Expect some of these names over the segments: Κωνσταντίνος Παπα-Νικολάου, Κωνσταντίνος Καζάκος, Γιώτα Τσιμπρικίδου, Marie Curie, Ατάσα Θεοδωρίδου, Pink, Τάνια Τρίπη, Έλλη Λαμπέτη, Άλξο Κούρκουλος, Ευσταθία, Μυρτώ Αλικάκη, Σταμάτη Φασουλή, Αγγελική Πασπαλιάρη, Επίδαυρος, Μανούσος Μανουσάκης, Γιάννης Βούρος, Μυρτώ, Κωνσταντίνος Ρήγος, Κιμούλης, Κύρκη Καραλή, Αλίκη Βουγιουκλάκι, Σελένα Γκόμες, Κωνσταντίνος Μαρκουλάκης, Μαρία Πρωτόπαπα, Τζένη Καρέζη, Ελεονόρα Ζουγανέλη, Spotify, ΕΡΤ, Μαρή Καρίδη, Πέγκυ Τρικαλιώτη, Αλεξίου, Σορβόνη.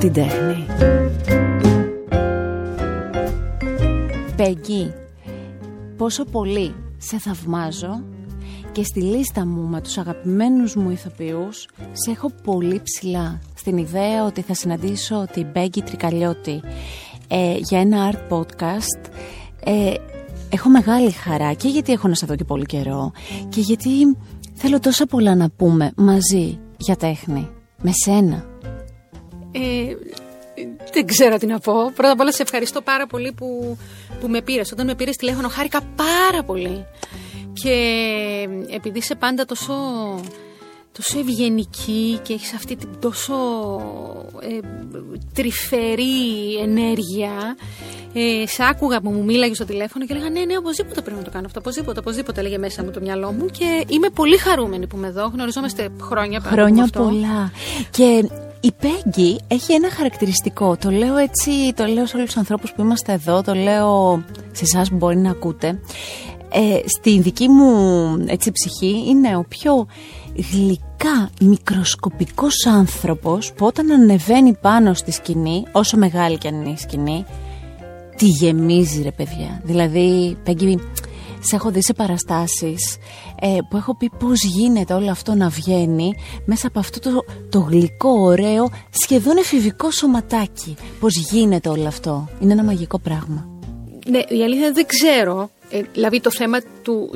την τέχνη. Πέγκυ, πόσο πολύ σε θαυμάζω και στη λίστα μου με τους αγαπημένους μου ηθοποιούς σε έχω πολύ ψηλά. Στην ιδέα ότι θα συναντήσω την Πέγκυ Τρικαλιώτη για ένα Art Podcast, έχω μεγάλη χαρά και γιατί έχω να σας δω και πολύ καιρό και γιατί θέλω τόσα πολλά να πούμε μαζί για τέχνη, με σένα. Δεν ξέρω τι να πω. Πρώτα απ' όλα σε ευχαριστώ πάρα πολύ που με πήρες. Όταν με πήρες τηλέφωνο χάρηκα πάρα πολύ. Και επειδή είσαι πάντα τόσο ευγενική και έχεις αυτή την τόσο τρυφερή ενέργεια, σ' άκουγα που μου μίλαγε στο τηλέφωνο και έλεγα ναι, οπωσδήποτε πρέπει να το κάνω αυτό, οπωσδήποτε έλεγε μέσα μου το μυαλό μου και είμαι πολύ χαρούμενη που είμαι εδώ, γνωριζόμαστε χρόνια πάνω. Χρόνια πολλά. Και η Πέγκυ έχει ένα χαρακτηριστικό, το λέω έτσι, το λέω σε όλους τους ανθρώπους που είμαστε εδώ, το λέω σε εσάς που μπορεί να ακούτε. Στη δική μου έτσι, ψυχή είναι ο πιο γλυκά μικροσκοπικός άνθρωπος που όταν ανεβαίνει πάνω στη σκηνή, όσο μεγάλη και αν είναι η σκηνή, τη γεμίζει ρε παιδιά. Δηλαδή Πέγκυ, σε έχω δει σε παραστάσεις που έχω πει πώς γίνεται όλο αυτό να βγαίνει μέσα από αυτό το γλυκό, ωραίο, σχεδόν εφηβικό σωματάκι. Πώς γίνεται όλο αυτό, είναι ένα μαγικό πράγμα. Ναι, η αλήθεια δεν ξέρω. Δηλαδή το θέμα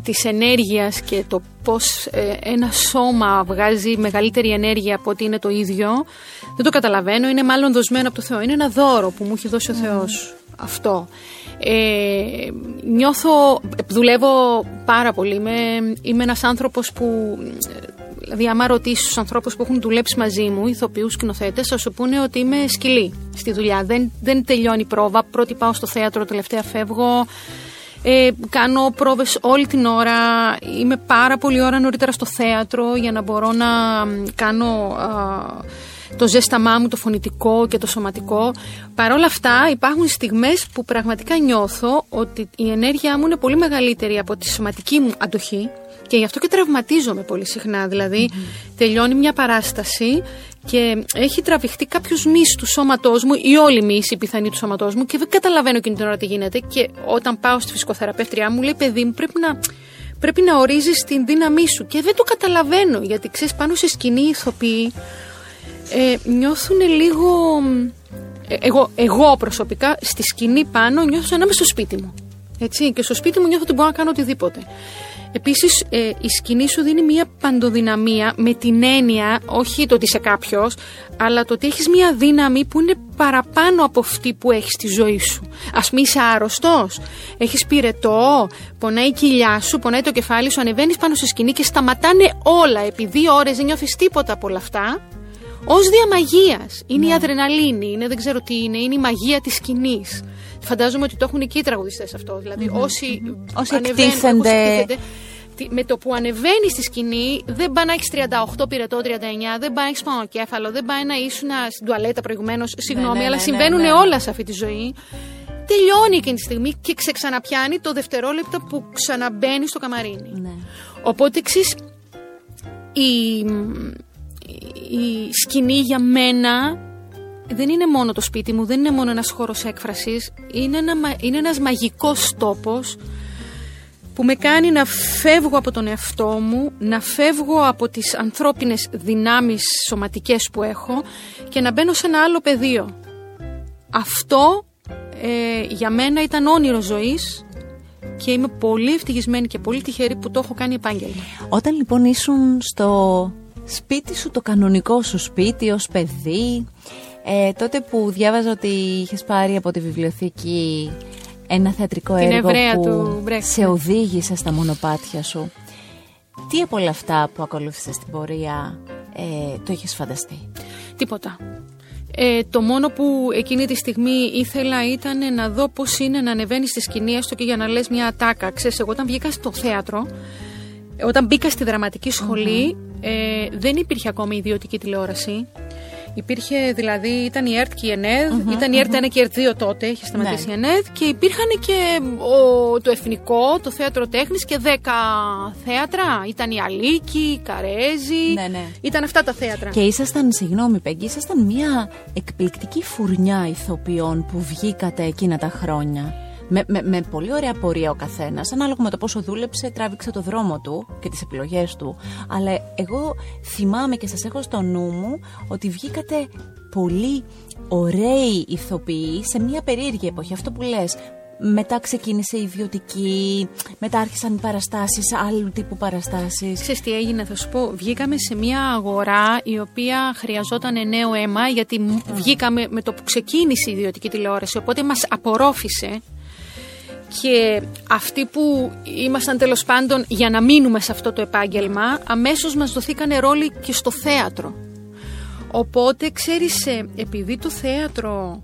της ενέργειας και το πώς ένα σώμα βγάζει μεγαλύτερη ενέργεια από ότι είναι το ίδιο, δεν το καταλαβαίνω, είναι μάλλον δοσμένο από το Θεό. Είναι ένα δώρο που μου έχει δώσει ο Θεός αυτό. Νιώθω, δουλεύω πάρα πολύ, είμαι ένας άνθρωπος που... Δηλαδή, άμα ρωτήσεις τους ανθρώπους που έχουν δουλέψει μαζί μου, ηθοποιούς, σκηνοθέτες, θα σου πούνε ότι είμαι σκυλή στη δουλειά. Δεν τελειώνει η πρόβα. Πρώτη πάω στο θέατρο, τελευταία φεύγω. Κάνω πρόβες όλη την ώρα. Είμαι πάρα πολύ ώρα νωρίτερα στο θέατρο για να μπορώ να κάνω το ζέσταμά μου, το φωνητικό και το σωματικό. Παρ' όλα αυτά, υπάρχουν στιγμές που πραγματικά νιώθω ότι η ενέργειά μου είναι πολύ μεγαλύτερη από τη σωματική μου αντοχή. Και γι' αυτό και τραυματίζομαι πολύ συχνά. Δηλαδή, τελειώνει μια παράσταση και έχει τραβηχτεί κάποιος μυς του σώματός μου ή όλοι οι μυς, οι πιθανοί του σώματός μου, και δεν καταλαβαίνω εκείνη την ώρα τι γίνεται. Και όταν πάω στη φυσικοθεραπεύτριά μου, λέει: Παιδί μου, πρέπει να ορίζεις την δύναμή σου. Και δεν το καταλαβαίνω, γιατί ξέρεις, πάνω σε σκηνή οι ηθοποιοί νιώθουν λίγο. Εγώ προσωπικά στη σκηνή πάνω νιώθω σαν να είμαι στο σπίτι μου. Έτσι, και στο σπίτι μου νιώθω ότι μπορώ να κάνω οτιδήποτε. Επίσης, η σκηνή σου δίνει μια παντοδυναμία, με την έννοια, όχι το ότι είσαι κάποιος, αλλά το ότι έχεις μια δύναμη που είναι παραπάνω από αυτή που έχεις στη ζωή σου. Ας πούμε, είσαι άρρωστος, έχεις πυρετό, πονάει η κοιλιά σου, πονάει το κεφάλι σου, ανεβαίνεις πάνω στη σκηνή και σταματάνε όλα. Επί 2 ώρες δεν νιώθεις τίποτα από όλα αυτά. Ως διαμαγείας. Είναι η αδρεναλίνη, είναι δεν ξέρω τι είναι η μαγεία της σκηνής. Φαντάζομαι ότι το έχουν εκεί οι τραγουδιστές αυτό. Δηλαδή, όσοι εκτίθενται. Με το που ανεβαίνει στη σκηνή, δεν πάει να έχει 38 πυρετό, 39, δεν πάει να έχει πονοκέφαλο, δεν πάει να ήσουν στην τουαλέτα προηγουμένως. Συγγνώμη, αλλά συμβαίνουν όλα σε αυτή τη ζωή. Τελειώνει εκείνη τη στιγμή και ξαναπιάνει το δευτερόλεπτο που ξαναμπαίνει στο καμαρίνι. Ναι. Οπότε εξής, η σκηνή για μένα δεν είναι μόνο το σπίτι μου, δεν είναι μόνο ένας χώρος έκφρασης, είναι ένας μαγικός τόπος που με κάνει να φεύγω από τον εαυτό μου, να φεύγω από τις ανθρώπινες δυνάμεις σωματικές που έχω και να μπαίνω σε ένα άλλο πεδίο. Αυτό για μένα ήταν όνειρο ζωής και είμαι πολύ ευτυχισμένη και πολύ τυχερή που το έχω κάνει επάγγελμα. Όταν λοιπόν ήσουν στο σπίτι σου, το κανονικό σου σπίτι ως παιδί, τότε που διάβαζα ότι είχες πάρει από τη βιβλιοθήκη ένα θεατρικό έργο που σε οδήγησε στα μονοπάτια σου, τι από όλα αυτά που ακολούθησες στην πορεία το είχες φανταστεί? Τίποτα. Το μόνο που εκείνη τη στιγμή ήθελα ήταν να δω πώς είναι να ανεβαίνεις στη σκηνή, έστω και για να λες μια ατάκα. Ξέρεις, εγώ όταν βγήκα στο θέατρο, όταν μπήκα στη δραματική σχολή, δεν υπήρχε ακόμα ιδιωτική τηλεόραση. Υπήρχε, δηλαδή, ήταν η ΕΡΤ και η ΕΝΕΔ, ήταν η ΕΡΤ 1 και η ΕΡΤ 2 τότε, είχε σταματήσει η ΕΝΕΔ, και υπήρχαν και το Εθνικό, το Θέατρο Τέχνης και 10 θέατρα. Ήταν η Αλίκη, η Καρέζη. Ναι, ναι. Ήταν αυτά τα θέατρα. Και ήσασταν, συγγνώμη, Πέγκυ, ήσασταν μια εκπληκτική φουρνιά ηθοποιών που βγήκατε εκείνα τα χρόνια. Με πολύ ωραία πορεία ο καθένας, ανάλογα με το πόσο δούλεψε, τράβηξε το δρόμο του και τις επιλογές του. Αλλά εγώ θυμάμαι και σας έχω στο νου μου ότι βγήκατε πολύ ωραίοι ηθοποιοί σε μια περίεργη εποχή. Αυτό που λες, μετά ξεκίνησε η βιωτική, μετά άρχισαν οι παραστάσεις, άλλου τύπου παραστάσεις. Ξέρεις τι έγινε, θα σου πω. Βγήκαμε σε μια αγορά η οποία χρειαζόταν νέο αίμα, γιατί βγήκαμε με το που ξεκίνησε η ιδιωτική τηλεόραση, οπότε μας απορρόφησε. Και αυτοί που ήμασταν τέλος πάντων για να μείνουμε σε αυτό το επάγγελμα, αμέσως μας δοθήκανε ρόλοι και στο θέατρο. Οπότε ξέρεις, επειδή το θέατρο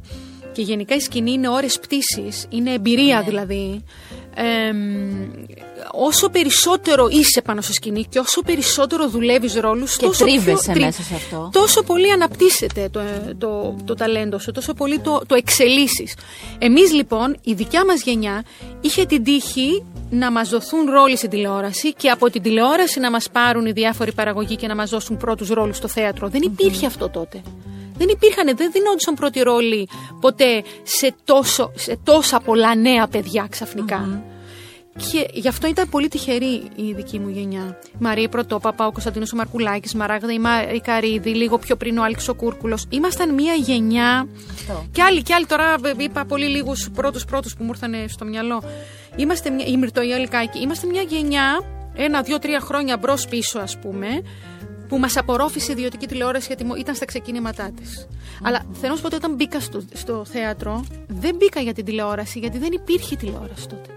και γενικά η σκηνή είναι ώρες πτήσης, είναι εμπειρία δηλαδή, όσο περισσότερο είσαι πάνω στη σκηνή και όσο περισσότερο δουλεύεις ρόλους, και τόσο τρίβεσαι μέσα σε αυτό, τόσο πολύ αναπτύσσεται το ταλέντο σου, τόσο πολύ το εξελίσσεις. Εμείς λοιπόν, η δικιά μας γενιά είχε την τύχη να μας δοθούν ρόλοι στην τηλεόραση και από την τηλεόραση να μας πάρουν οι διάφοροι παραγωγοί και να μας δώσουν πρώτους ρόλους στο θέατρο. Δεν υπήρχε αυτό τότε. Δεν δινόντουσαν πρώτη ρόλη ποτέ σε τόσα πολλά νέα παιδιά ξαφνικά. Και γι' αυτό ήταν πολύ τυχερή η δική μου γενιά. Μαρία Πρωτόπαπα, ο Κωνσταντίνος Μαρκουλάκης, Μαράγδα, η Μαρή Καρίδη, λίγο πιο πριν ο Άλξο Κούρκουλος. Ήμασταν μια γενιά. Και άλλοι, τώρα είπα πολύ λίγους πρώτους που μου ήρθαν στο μυαλό. Η Μυρτώ, η Αλικάκη. Είμαστε μια γενιά, 1, 2, 3 χρόνια μπρος πίσω, ας πούμε, που μας απορρόφησε η ιδιωτική τηλεόραση γιατί ήταν στα ξεκίνηματά της. Αλλά θέλω να σου πω ότι όταν μπήκα στο θέατρο, δεν μπήκα για την τηλεόραση, γιατί δεν υπήρχε τηλεόραση τότε.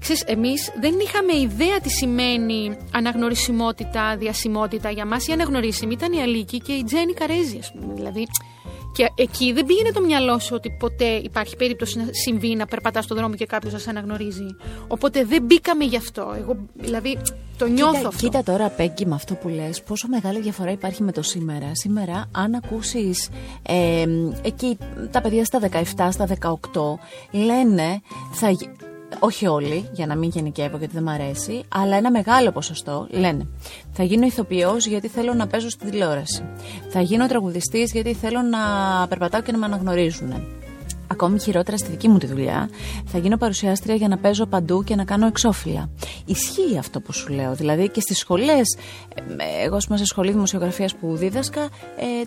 Ξέρεις, εμείς δεν είχαμε ιδέα τι σημαίνει αναγνωρισιμότητα, διασημότητα. Για μας η αναγνωρίσιμη ήταν η Αλίκη και η Τζένη Καρέζη, ας πούμε. Δηλαδή, και εκεί δεν πήγαινε το μυαλό σου ότι ποτέ υπάρχει περίπτωση να συμβεί να περπατάς στον δρόμο και κάποιος να σε αναγνωρίζει. Οπότε δεν μπήκαμε γι' αυτό. Εγώ, δηλαδή, το νιώθω αυτό. Κοίτα τώρα, Πέγκυ, με αυτό που λες, πόσο μεγάλη διαφορά υπάρχει με το σήμερα. Σήμερα, αν ακούσεις εκεί τα παιδιά στα 17, στα 18, λένε. Όχι όλοι, για να μην γενικεύω γιατί δεν μ' αρέσει, αλλά ένα μεγάλο ποσοστό λένε θα γίνω ηθοποιός γιατί θέλω να παίζω στην τηλεόραση. Θα γίνω τραγουδιστής γιατί θέλω να περπατάω και να με αναγνωρίζουν. Ακόμη χειρότερα στη δική μου τη δουλειά, θα γίνω παρουσιάστρια για να παίζω παντού και να κάνω εξώφυλλα. Ισχύει αυτό που σου λέω. Δηλαδή και στις σχολές, εγώ ας πούμε σε σχολή δημοσιογραφίας που δίδασκα,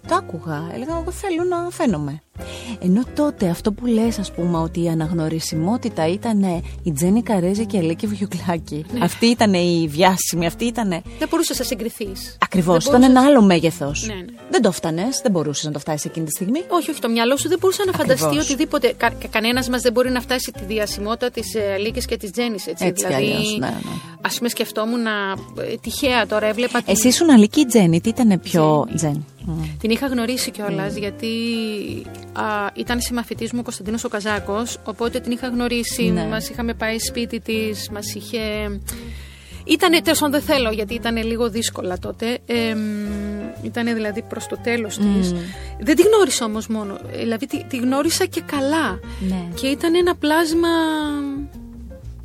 το άκουγα. Έλεγα, εγώ θέλω να φαίνομαι. Ενώ τότε αυτό που λες, ας πούμε, ότι η αναγνωρισιμότητα ήταν η Τζένη Καρέζη και η Αλίκη Βουγιουκλάκι. Ναι. Αυτή ήταν η βιάσιμη, αυτή ήταν. Δεν μπορούσες να συγκριθείς. Ακριβώς, ήταν ένα άλλο μέγεθος. Ναι, ναι. Δεν το φτάνες, δεν μπορούσες να το φτάσεις εκείνη τη στιγμή. Όχι, το μυαλό σου δεν μπορούσε να φανταστεί οτιδήποτε. Κανένας μας δεν μπορεί να φτάσει τη διασημότητα της Αλίκης και της Τζένης. Έτσι δηλαδή, αλλιώς, ναι, ναι. Ας πούμε, σκεφτόμουν τυχαία τώρα, έβλεπα. Εσύ ήσουν Αλίκη ή Τζένη, τι ήταν πιο Τζένη? Την είχα γνωρίσει κιόλας γιατί ήταν συμμαθητής μου ο Κωνσταντίνος ο Καζάκος. Οπότε την είχα γνωρίσει, μας είχαμε πάει σπίτι της, μας είχε. Ήτανε, τέλος πάντων, δεν θέλω γιατί ήταν λίγο δύσκολα τότε. Ήτανε δηλαδή προς το τέλος της. Δεν τη γνώρισα όμως μόνο. Δηλαδή τη γνώρισα και καλά. Ναι. Και ήταν ένα πλάσμα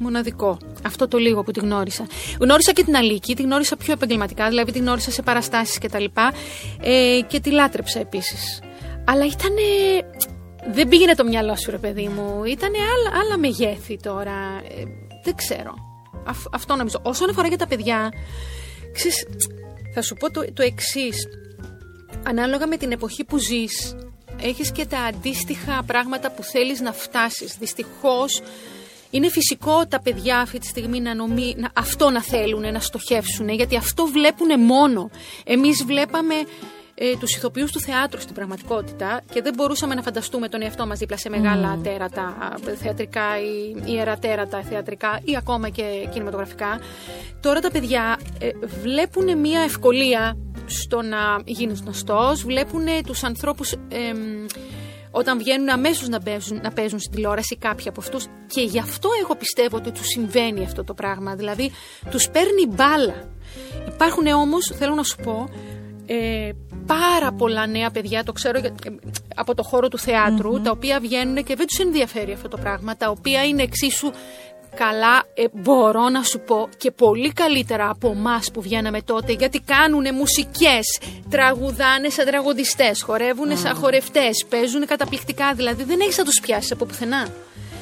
μοναδικό. Αυτό το λίγο που τη γνώρισα. Γνώρισα και την Αλίκη, τη γνώρισα πιο επαγγελματικά, δηλαδή τη γνώρισα σε παραστάσεις κτλ. Και τη λάτρεψα επίσης. Αλλά ήτανε. Δεν πήγαινε το μυαλό σου, ρε παιδί μου. Ήτανε άλλα μεγέθη τώρα. Δεν ξέρω. Αυτό νομίζω. Όσον αφορά για τα παιδιά, ξέρεις, θα σου πω το εξής. Ανάλογα με την εποχή που ζεις, έχεις και τα αντίστοιχα πράγματα που θέλεις να φτάσεις. Δυστυχώς. Είναι φυσικό τα παιδιά αυτή τη στιγμή αυτό να θέλουν, να στοχεύσουν, γιατί αυτό βλέπουν μόνο. Εμείς βλέπαμε τους ηθοποιούς του θεάτρου στην πραγματικότητα και δεν μπορούσαμε να φανταστούμε τον εαυτό μας δίπλα σε μεγάλα τέρατα θεατρικά ή ιερατέρατα θεατρικά ή ακόμα και κινηματογραφικά. Τώρα τα παιδιά βλέπουν μια ευκολία στο να γίνουν γνωστός, βλέπουν τους ανθρώπους. Όταν βγαίνουν αμέσως να παίζουν στην τηλεόραση κάποιοι από αυτούς, και γι' αυτό εγώ πιστεύω ότι τους συμβαίνει αυτό το πράγμα. Δηλαδή τους παίρνει μπάλα. Υπάρχουν όμως, θέλω να σου πω, πάρα πολλά νέα παιδιά, το ξέρω από το χώρο του θεάτρου, τα οποία βγαίνουν και δεν τους ενδιαφέρει αυτό το πράγμα, τα οποία είναι εξίσου καλά, μπορώ να σου πω, και πολύ καλύτερα από εμάς που βγαίναμε τότε, γιατί κάνουνε μουσικές, τραγουδάνε σαν τραγουδιστές, χορεύουνε σαν χορευτές, παίζουνε καταπληκτικά, δηλαδή δεν έχεις να τους πιάσεις από πουθενά.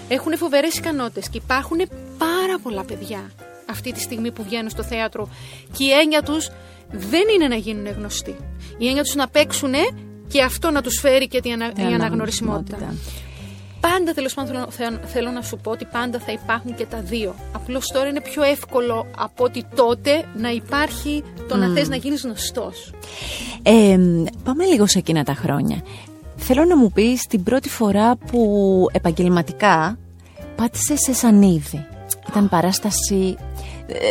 Έχουνε φοβερές ικανότητες και υπάρχουν πάρα πολλά παιδιά αυτή τη στιγμή που βγαίνουν στο θέατρο και η έννοια τους δεν είναι να γίνουν γνωστοί. Η έννοια τους να παίξουνε και αυτό να τους φέρει και η αναγνωρισιμότητα. Πάντα, τέλος πάντων, θέλω να σου πω ότι πάντα θα υπάρχουν και τα δύο. Απλώς τώρα είναι πιο εύκολο από ότι τότε να υπάρχει το να θες να γίνεις γνωστός. Πάμε λίγο σε εκείνα τα χρόνια. Θέλω να μου πεις την πρώτη φορά που επαγγελματικά πάτησες σε σανίδι. Ήταν παράσταση.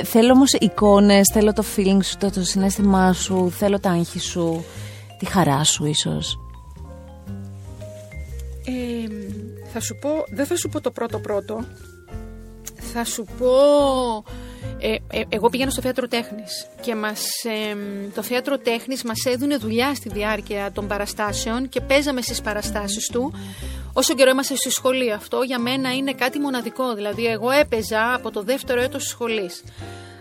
Θέλω όμως εικόνες, θέλω το feeling σου, το συναίσθημά σου, θέλω τα άγχη σου, τη χαρά σου ίσως. Θα σου πω, δεν θα σου πω το πρώτο, θα σου πω, εγώ πηγαίνω στο θέατρο τέχνης και το θέατρο τέχνης μας έδινε δουλειά στη διάρκεια των παραστάσεων και παίζαμε στις παραστάσεις του όσο καιρό είμαστε στη σχολή. Αυτό για μένα είναι κάτι μοναδικό, δηλαδή εγώ έπαιζα από το δεύτερο έτος της σχολής.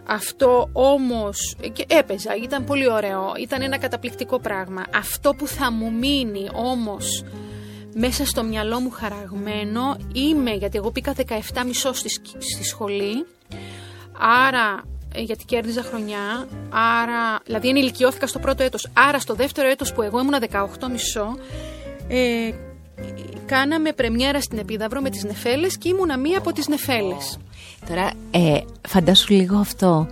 Αυτό όμως, και έπαιζα, ήταν πολύ ωραίο, ήταν ένα καταπληκτικό πράγμα. Αυτό που θα μου μείνει όμως μέσα στο μυαλό μου χαραγμένο γιατί εγώ πήγα 17,5 στη σχολή, άρα, γιατί κέρδιζα χρονιά, άρα, δηλαδή ενηλικιώθηκα στο πρώτο έτος, άρα στο δεύτερο έτος που εγώ ήμουνα 18,5, κάναμε πρεμιέρα στην Επίδαυρο με τις Νεφέλες και ήμουνα μία από τις Νεφέλες. Τώρα, φαντάσου λίγο αυτό,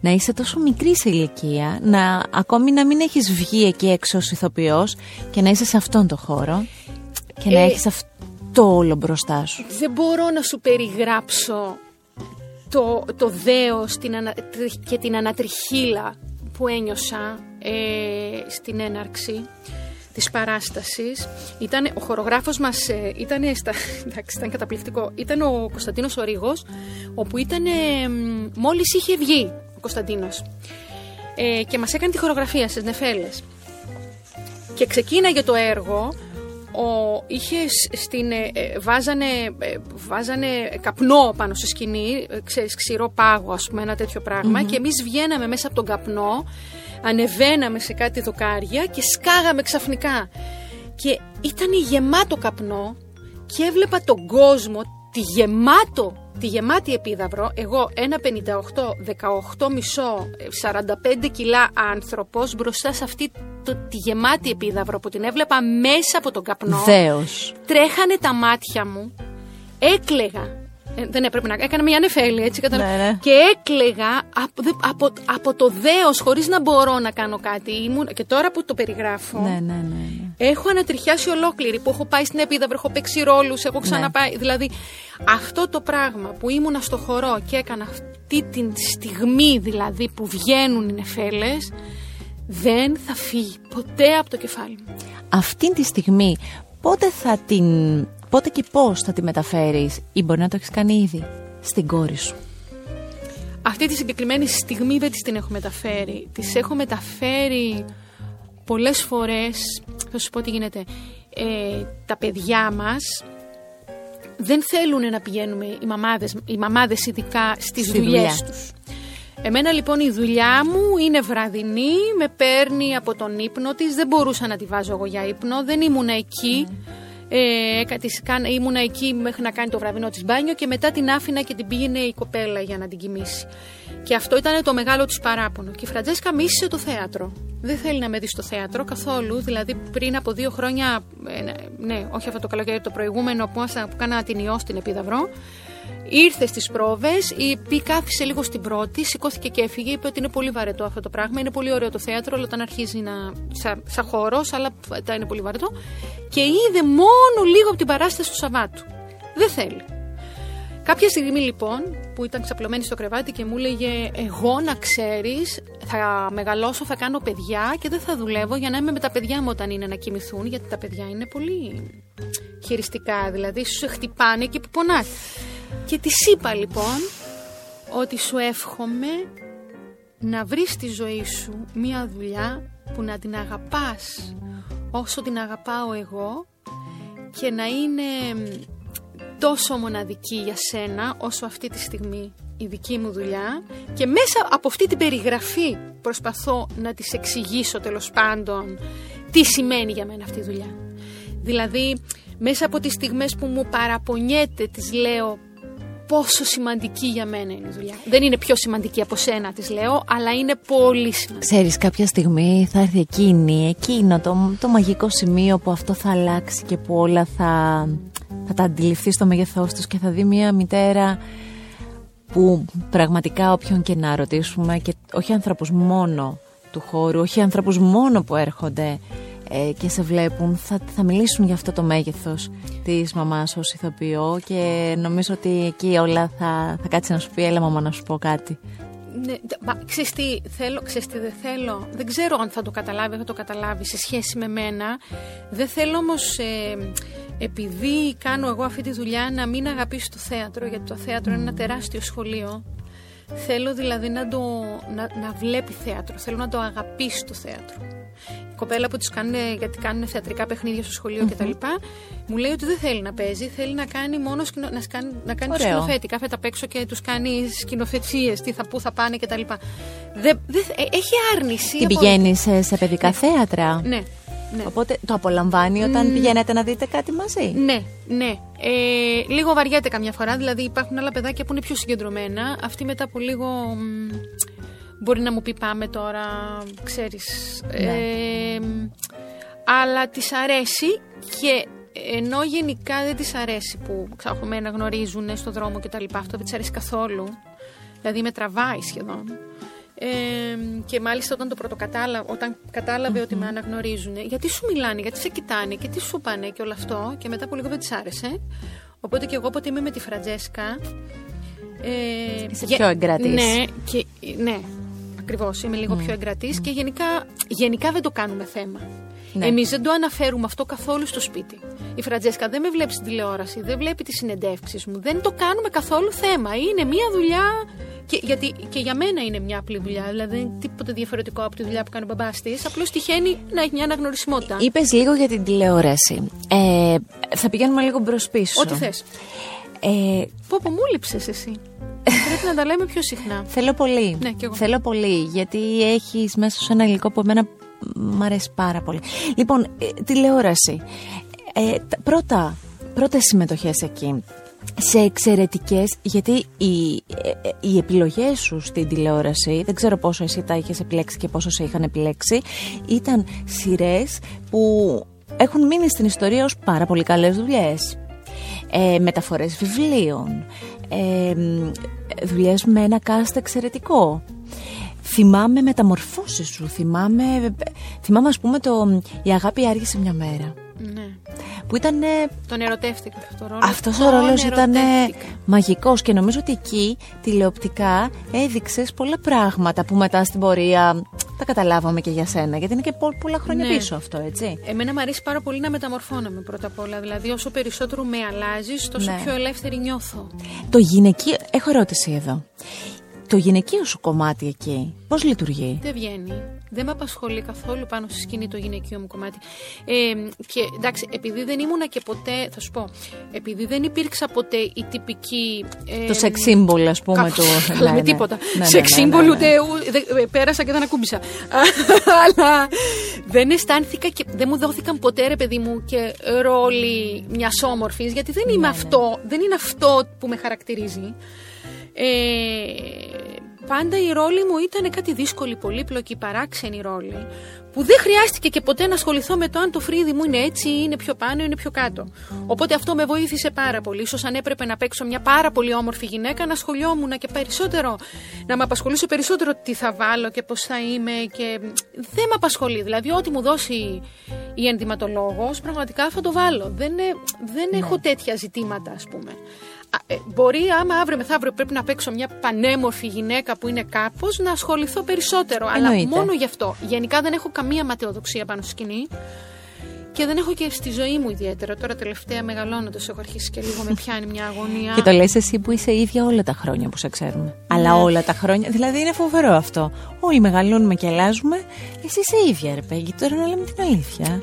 να είσαι τόσο μικρή σε ηλικία, ακόμη να μην έχεις βγει εκεί έξω ως ηθοποιός και να είσαι σε αυτόν τον χώρο. Και να έχεις αυτό όλο μπροστά σου. Δεν μπορώ να σου περιγράψω το δέος και την ανατριχύλα που ένιωσα στην έναρξη της παράστασης. Ο χορογράφος μας ήταν καταπληκτικό. Ήταν ο Κωνσταντίνος ο Ρήγος, όπου μόλις είχε βγει ο Κωνσταντίνος και μας έκανε τη χορογραφία στις Νεφέλες. Και ξεκίναγε το έργο. Βάζανε καπνό πάνω στη σκηνή, ξέρεις, ξηρό πάγο, ας πούμε, ένα τέτοιο πράγμα, και εμείς βγαίναμε μέσα από τον καπνό, ανεβαίναμε σε κάτι δοκάρια και σκάγαμε ξαφνικά και ήταν γεμάτο καπνό και έβλεπα τον κόσμο τη γεμάτη Επίδαυρο, εγώ 1,58, 18,5, 45 κιλά άνθρωπος μπροστά σε αυτή τη γεμάτη Επίδαυρο που την έβλεπα μέσα από τον καπνό. Δέος. Τρέχανε τα μάτια μου, έκλαιγα. Δεν έπρεπε να έκανα μια νεφέλη, έτσι, ναι. Και έκλαιγα από το δέος, χωρίς να μπορώ να κάνω κάτι. Και τώρα που το περιγράφω, έχω ανατριχιάσει ολόκληρη, που έχω πάει στην Επίδαυρο, έχω παίξει ρόλους, έχω ξαναπάει. Ναι. Δηλαδή αυτό το πράγμα που ήμουνα στο χορό και έκανα αυτή τη στιγμή, δηλαδή που βγαίνουν οι νεφέλες, δεν θα φύγει ποτέ από το κεφάλι μου. Αυτή τη στιγμή πότε και πώς θα τη μεταφέρεις, ή μπορεί να το έχεις κάνει ήδη, στην κόρη σου? Αυτή τη συγκεκριμένη στιγμή δεν την έχω μεταφέρει. Τις έχω μεταφέρει πολλές φορές. Θα σου πω τι γίνεται. Τα παιδιά μας δεν θέλουν να πηγαίνουμε, οι μαμάδες ειδικά, στις δουλειές τους. Εμένα λοιπόν η δουλειά μου είναι βραδινή, με παίρνει από τον ύπνο της, δεν μπορούσα να τη βάζω εγώ για ύπνο, δεν ήμουν εκεί. Ήμουνα εκεί μέχρι να κάνει το βραδινό της μπάνιο και μετά την άφηνα και την πήγαινε η κοπέλα για να την κοιμήσει. Και αυτό ήταν το μεγάλο της παράπονο. Και η Φραντζέσκα μίσησε το θέατρο. Δεν θέλει να με δει στο θέατρο καθόλου. Δηλαδή πριν από 2 χρόνια, ναι, όχι αυτό το καλοκαίρι, το προηγούμενο που κάνα την ιό στην Επίδαυρο, ήρθε στις πρόβες, κάθισε λίγο στην πρώτη, σηκώθηκε και έφυγε, είπε ότι είναι πολύ βαρετό αυτό το πράγμα, είναι πολύ ωραίο το θέατρο, αλλά όταν αρχίζει σαν χώρος, αλλά είναι πολύ βαρετό, και είδε μόνο λίγο από την παράσταση του Σαββάτου. Δεν θέλει. Κάποια στιγμή λοιπόν, που ήταν ξαπλωμένη στο κρεβάτι και μου έλεγε, εγώ να ξέρεις, θα μεγαλώσω, θα κάνω παιδιά και δεν θα δουλεύω για να είμαι με τα παιδιά μου όταν είναι να κοιμηθούν, γιατί τα παιδιά είναι πολύ χειριστικά, δηλαδή σου χτυπάνε εκεί που πονάς. Και της είπα λοιπόν ότι σου εύχομαι να βρεις στη ζωή σου μία δουλειά που να την αγαπάς όσο την αγαπάω εγώ και να είναι τόσο μοναδική για σένα όσο αυτή τη στιγμή η δική μου δουλειά, και μέσα από αυτή την περιγραφή προσπαθώ να της εξηγήσω τέλος πάντων τι σημαίνει για μένα αυτή η δουλειά. Δηλαδή μέσα από τις στιγμές που μου παραπονιέται της λέω πόσο σημαντική για μένα είναι η δουλειά. Δεν είναι πιο σημαντική από σένα, της λέω, αλλά είναι πολύ σημαντική. Ξέρεις, κάποια στιγμή θα έρθει εκείνο το μαγικό σημείο που αυτό θα αλλάξει και που όλα θα τα αντιληφθεί στο μέγεθός τους και θα δει μια μητέρα που πραγματικά όποιον και να ρωτήσουμε, και όχι ανθρώπους μόνο του χώρου, όχι ανθρώπους μόνο που έρχονται και σε βλέπουν, θα μιλήσουν για αυτό το μέγεθος της μαμάς ως ηθοποιό, και νομίζω ότι εκεί όλα θα κάτσει να σου πει έλα μαμά να σου πω κάτι. Ναι, ξέρεις τι θέλω, ξέρεις τι δεν θέλω, δεν ξέρω αν θα το καταλάβει, σε σχέση με μένα. Δεν θέλω όμως επειδή κάνω εγώ αυτή τη δουλειά να μην αγαπήσω το θέατρο, γιατί το θέατρο είναι ένα τεράστιο σχολείο. Θέλω δηλαδή να βλέπει θέατρο, θέλω να το αγαπήσει το θέατρο. Η κοπέλα που τους κάνουν, γιατί κάνουν θεατρικά παιχνίδια στο σχολείο κτλ., μου λέει ότι δεν θέλει να παίζει, θέλει να κάνει μόνο να κάνει σκηνοθέτη. Κάθεται απ' έξω και τους κάνει σκηνοθεσίες, πού θα πάνε κτλ. Έχει άρνηση. Την πηγαίνει σε παιδικά θέατρα. Ναι. Ναι. Οπότε το απολαμβάνει όταν πηγαίνετε να δείτε κάτι μαζί. Ναι, ναι. Λίγο βαριέται καμιά φορά, δηλαδή υπάρχουν άλλα παιδάκια που είναι πιο συγκεντρωμένα. Αυτή μετά από λίγο μπορεί να μου πει πάμε τώρα, ξέρεις. Ναι. Αλλά της αρέσει, και ενώ γενικά δεν της αρέσει που ξαχωμένα γνωρίζουν στον δρόμο κτλ. Αυτό δεν της αρέσει καθόλου. Δηλαδή με τραβάει σχεδόν. Και μάλιστα όταν το πρωτοκατάλαβε, όταν κατάλαβε ότι με αναγνωρίζουν, γιατί σου μιλάνε, γιατί σε κοιτάνε και τι σου πάνε και όλο αυτό, και μετά από λίγο δεν της άρεσε. Οπότε και εγώ όποτε είμαι με τη Φραντζέσκα. Είσαι πιο εγκρατής. Ναι, ακριβώς, είμαι λίγο πιο εγκρατής και γενικά δεν το κάνουμε θέμα. Ναι. Εμείς δεν το αναφέρουμε αυτό καθόλου στο σπίτι. Η Φραντζέσκα δεν με βλέπει στην τηλεόραση, δεν βλέπει τις συνεντεύξεις μου, δεν το κάνουμε καθόλου θέμα. Είναι μια δουλειά. Γιατί και για μένα είναι μια απλή δουλειά, δηλαδή δεν είναι τίποτα διαφορετικό από τη δουλειά που κάνει ο μπαμπάς της, απλώς τυχαίνει να έχει μια αναγνωρισιμότητα. Είπες λίγο για την τηλεόραση. Θα πηγαίνουμε λίγο μπρος-πίσω. Ό,τι θες. Πω, μου λείψες εσύ. Πρέπει να τα λέμε πιο συχνά. Θέλω πολύ. Ναι, και εγώ. Θέλω πολύ, γιατί έχεις μέσα σου ένα υλικό που εμένα μ' αρέσει πάρα πολύ. Λοιπόν, τηλεόραση. Πρώτες συμμετοχές εκεί. Σε εξαιρετικές, γιατί οι επιλογές σου στην τηλεόραση, δεν ξέρω πόσο εσύ τα είχες επιλέξει και πόσο σε είχαν επιλέξει, ήταν σειρές που έχουν μείνει στην ιστορία ως πάρα πολύ καλές δουλειές. Μεταφορές βιβλίων, δουλειές με ένα cast εξαιρετικό. Θυμάμαι μεταμορφώσεις σου, θυμάμαι ας πούμε η αγάπη άργησε μια μέρα. Ναι. Που ήταν. Τον ερωτεύτηκα αυτό ρόλο. Αυτός ο ρόλος ήταν μαγικός, και νομίζω ότι εκεί τηλεοπτικά έδειξες πολλά πράγματα που μετά στην πορεία τα καταλάβαμε και για σένα, γιατί είναι και πολλά χρόνια πίσω αυτό, έτσι. Εμένα μου αρέσει πάρα πολύ να μεταμορφώνομαι πρώτα απ' όλα. Δηλαδή, όσο περισσότερο με αλλάζεις, τόσο πιο ελεύθερη νιώθω. Το γυναικείο. Έχω ερώτηση εδώ. Το γυναικείο σου κομμάτι εκεί, πώς λειτουργεί? Δεν βγαίνει. Δεν με απασχολεί καθόλου πάνω στη σκηνή το γυναικείο μου κομμάτι. Και εντάξει, επειδή δεν ήμουνα και ποτέ, θα σου πω, επειδή δεν υπήρξα ποτέ η τυπική. Το σεξ σύμβολο, ας πούμε. Με τίποτα. Σεξ σύμβολο, ούτε. Πέρασα και δεν ακούμπησα. Αλλά δεν αισθάνθηκα και δεν μου δόθηκαν ποτέ, ρε παιδί μου, και ρόλοι μια όμορφη, γιατί δεν είμαι αυτό, δεν είναι αυτό που με χαρακτηρίζει. Πάντα οι ρόλοι μου ήταν κάτι δύσκολοι, πολύπλοκοι, παράξενοι ρόλοι, που δεν χρειάστηκε και ποτέ να ασχοληθώ με το αν το φρύδι μου είναι έτσι, είναι πιο πάνω, είναι πιο κάτω. Οπότε αυτό με βοήθησε πάρα πολύ. Ίσως αν έπρεπε να παίξω μια πάρα πολύ όμορφη γυναίκα, να ασχολιόμουν και περισσότερο, να με απασχολήσω περισσότερο τι θα βάλω και πώς θα είμαι. Και δεν με απασχολεί. Δηλαδή, ό,τι μου δώσει η ενδυματολόγος, πραγματικά θα το βάλω. Δεν έχω τέτοια ζητήματα, ας πούμε. Μπορεί άμα αύριο μεθαύριο πρέπει να παίξω μια πανέμορφη γυναίκα που είναι κάπως, να ασχοληθώ περισσότερο. Εννοείται. Αλλά μόνο γι' αυτό. Γενικά δεν έχω καμία ματαιοδοξία πάνω στη σκηνή. Και δεν έχω και στη ζωή μου ιδιαίτερα. Τώρα τελευταία μεγαλώνοντας έχω αρχίσει και λίγο με πιάνει μια αγωνία. Και το λες εσύ που είσαι ίδια όλα τα χρόνια που σε ξέρουμε. Ναι. Αλλά όλα τα χρόνια. Δηλαδή είναι φοβερό αυτό. Όλοι μεγαλώνουμε και αλλάζουμε. Εσύ είσαι ίδια, ρε Πέγκυ, τώρα να λέμε την αλήθεια.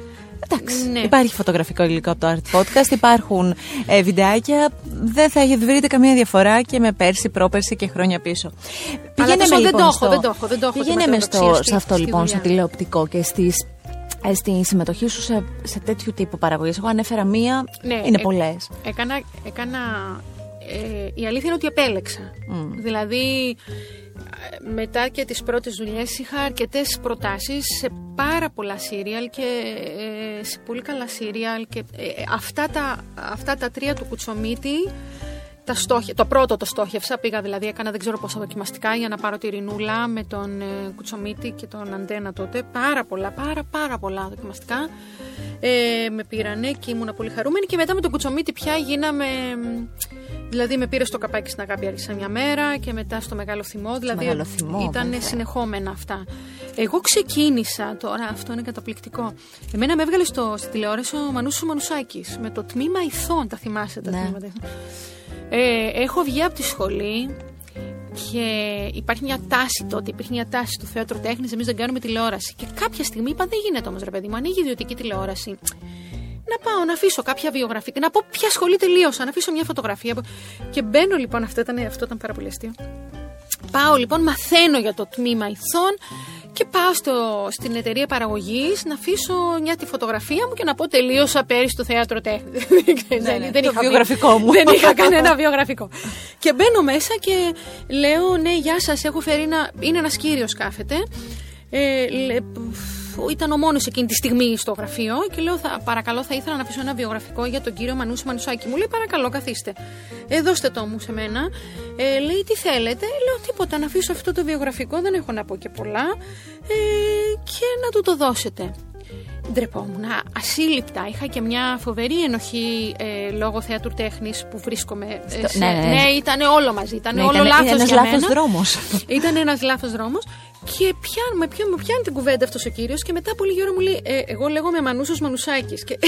Εντάξει. Ναι. Υπάρχει φωτογραφικό υλικό από το Art Podcast, υπάρχουν βιντεάκια. Δεν θα βρείτε καμία διαφορά και με πέρσι, πρόπερσι και χρόνια πίσω. Πηγαίναμε λοιπόν. Δεν το έχω. Πηγαίναμε σε αυτό λοιπόν, στο τηλεοπτικό και στη συμμετοχή σου σε τέτοιου τύπου παραγωγές. Εγώ ανέφερα μία, ναι, είναι πολλές. Η αλήθεια είναι ότι επέλεξα. Δηλαδή, μετά και τις πρώτες δουλειές είχα αρκετές προτάσεις σε πάρα πολλά σύριαλ και σε πολύ καλά σύριαλ. Και αυτά τα τρία του Κουτσομίτη, το πρώτο το στόχευσα, πήγα δηλαδή, έκανα δεν ξέρω πόσα δοκιμαστικά για να πάρω τη Ρινούλα με τον Κουτσομίτη και τον Αντένα τότε. Πάρα πολλά δοκιμαστικά με πήρανε και ήμουν πολύ χαρούμενη. Και μετά με τον Κουτσομίτη πια γίναμε, δηλαδή με πήρε στο Καπάκι στην Αγάπη άρχισα μια μέρα και μετά στο Μεγάλο Θυμό, δηλαδή ήταν συνεχόμενα αυτά. Εγώ ξεκίνησα, τώρα αυτό είναι καταπληκτικό, εμένα με έβγαλε στη τηλεόραση ο Μανούσος Μανουσάκης με το τμήμα ηθών, τα θυμάσαι τα τμήματα ηθών. Έχω βγει από τη σχολή και υπήρχε μια τάση του θέατρου τέχνης, εμείς δεν κάνουμε τηλεόραση. Και κάποια στιγμή είπα, δεν γίνεται όμως ρε παιδί μου, ανοίγει ιδιωτική τηλεόραση. Να πάω να αφήσω κάποια βιογραφία, να πω ποια σχολή τελείωσα, να αφήσω μια φωτογραφία. Και μπαίνω λοιπόν, αυτό ήταν πάρα πολύ αστείο. Πάω λοιπόν, μαθαίνω για το τμήμα ηθών και πάω στην εταιρεία παραγωγής να αφήσω μια τη φωτογραφία μου και να πω τελείωσα πέρυσι στο θέατρο τέχνης. Το βιογραφικό μου. Δεν είχα κανένα βιογραφικό. Και μπαίνω μέσα και λέω, ναι, γεια σας, έχω φέρει είναι ένας κύριος κάθεται. Ήταν ο μόνος εκείνη τη στιγμή στο γραφείο και λέω, παρακαλώ, θα ήθελα να αφήσω ένα βιογραφικό για τον κύριο Μανούση Μανουσάκη. Μου λέει, παρακαλώ, καθίστε. Δώστε το μου σε μένα. Λέει, τι θέλετε. Λέω, τίποτα, να αφήσω αυτό το βιογραφικό, δεν έχω να πω και πολλά. Και να του το δώσετε. Ντρεπόμουν ασύλληπτα. Είχα και μια φοβερή ενοχή λόγω θέατρου τέχνης που βρίσκομαι. Ναι, ήταν όλο μαζί. Ήταν όλο λάθος για μένα. Ήταν ένας λάθος δρόμος. Και πιάνει την κουβέντα αυτός ο κύριος και μετά από λίγη ώρα μου λέει, εγώ λέγομαι Μανούσος Μανουσάκης. Και...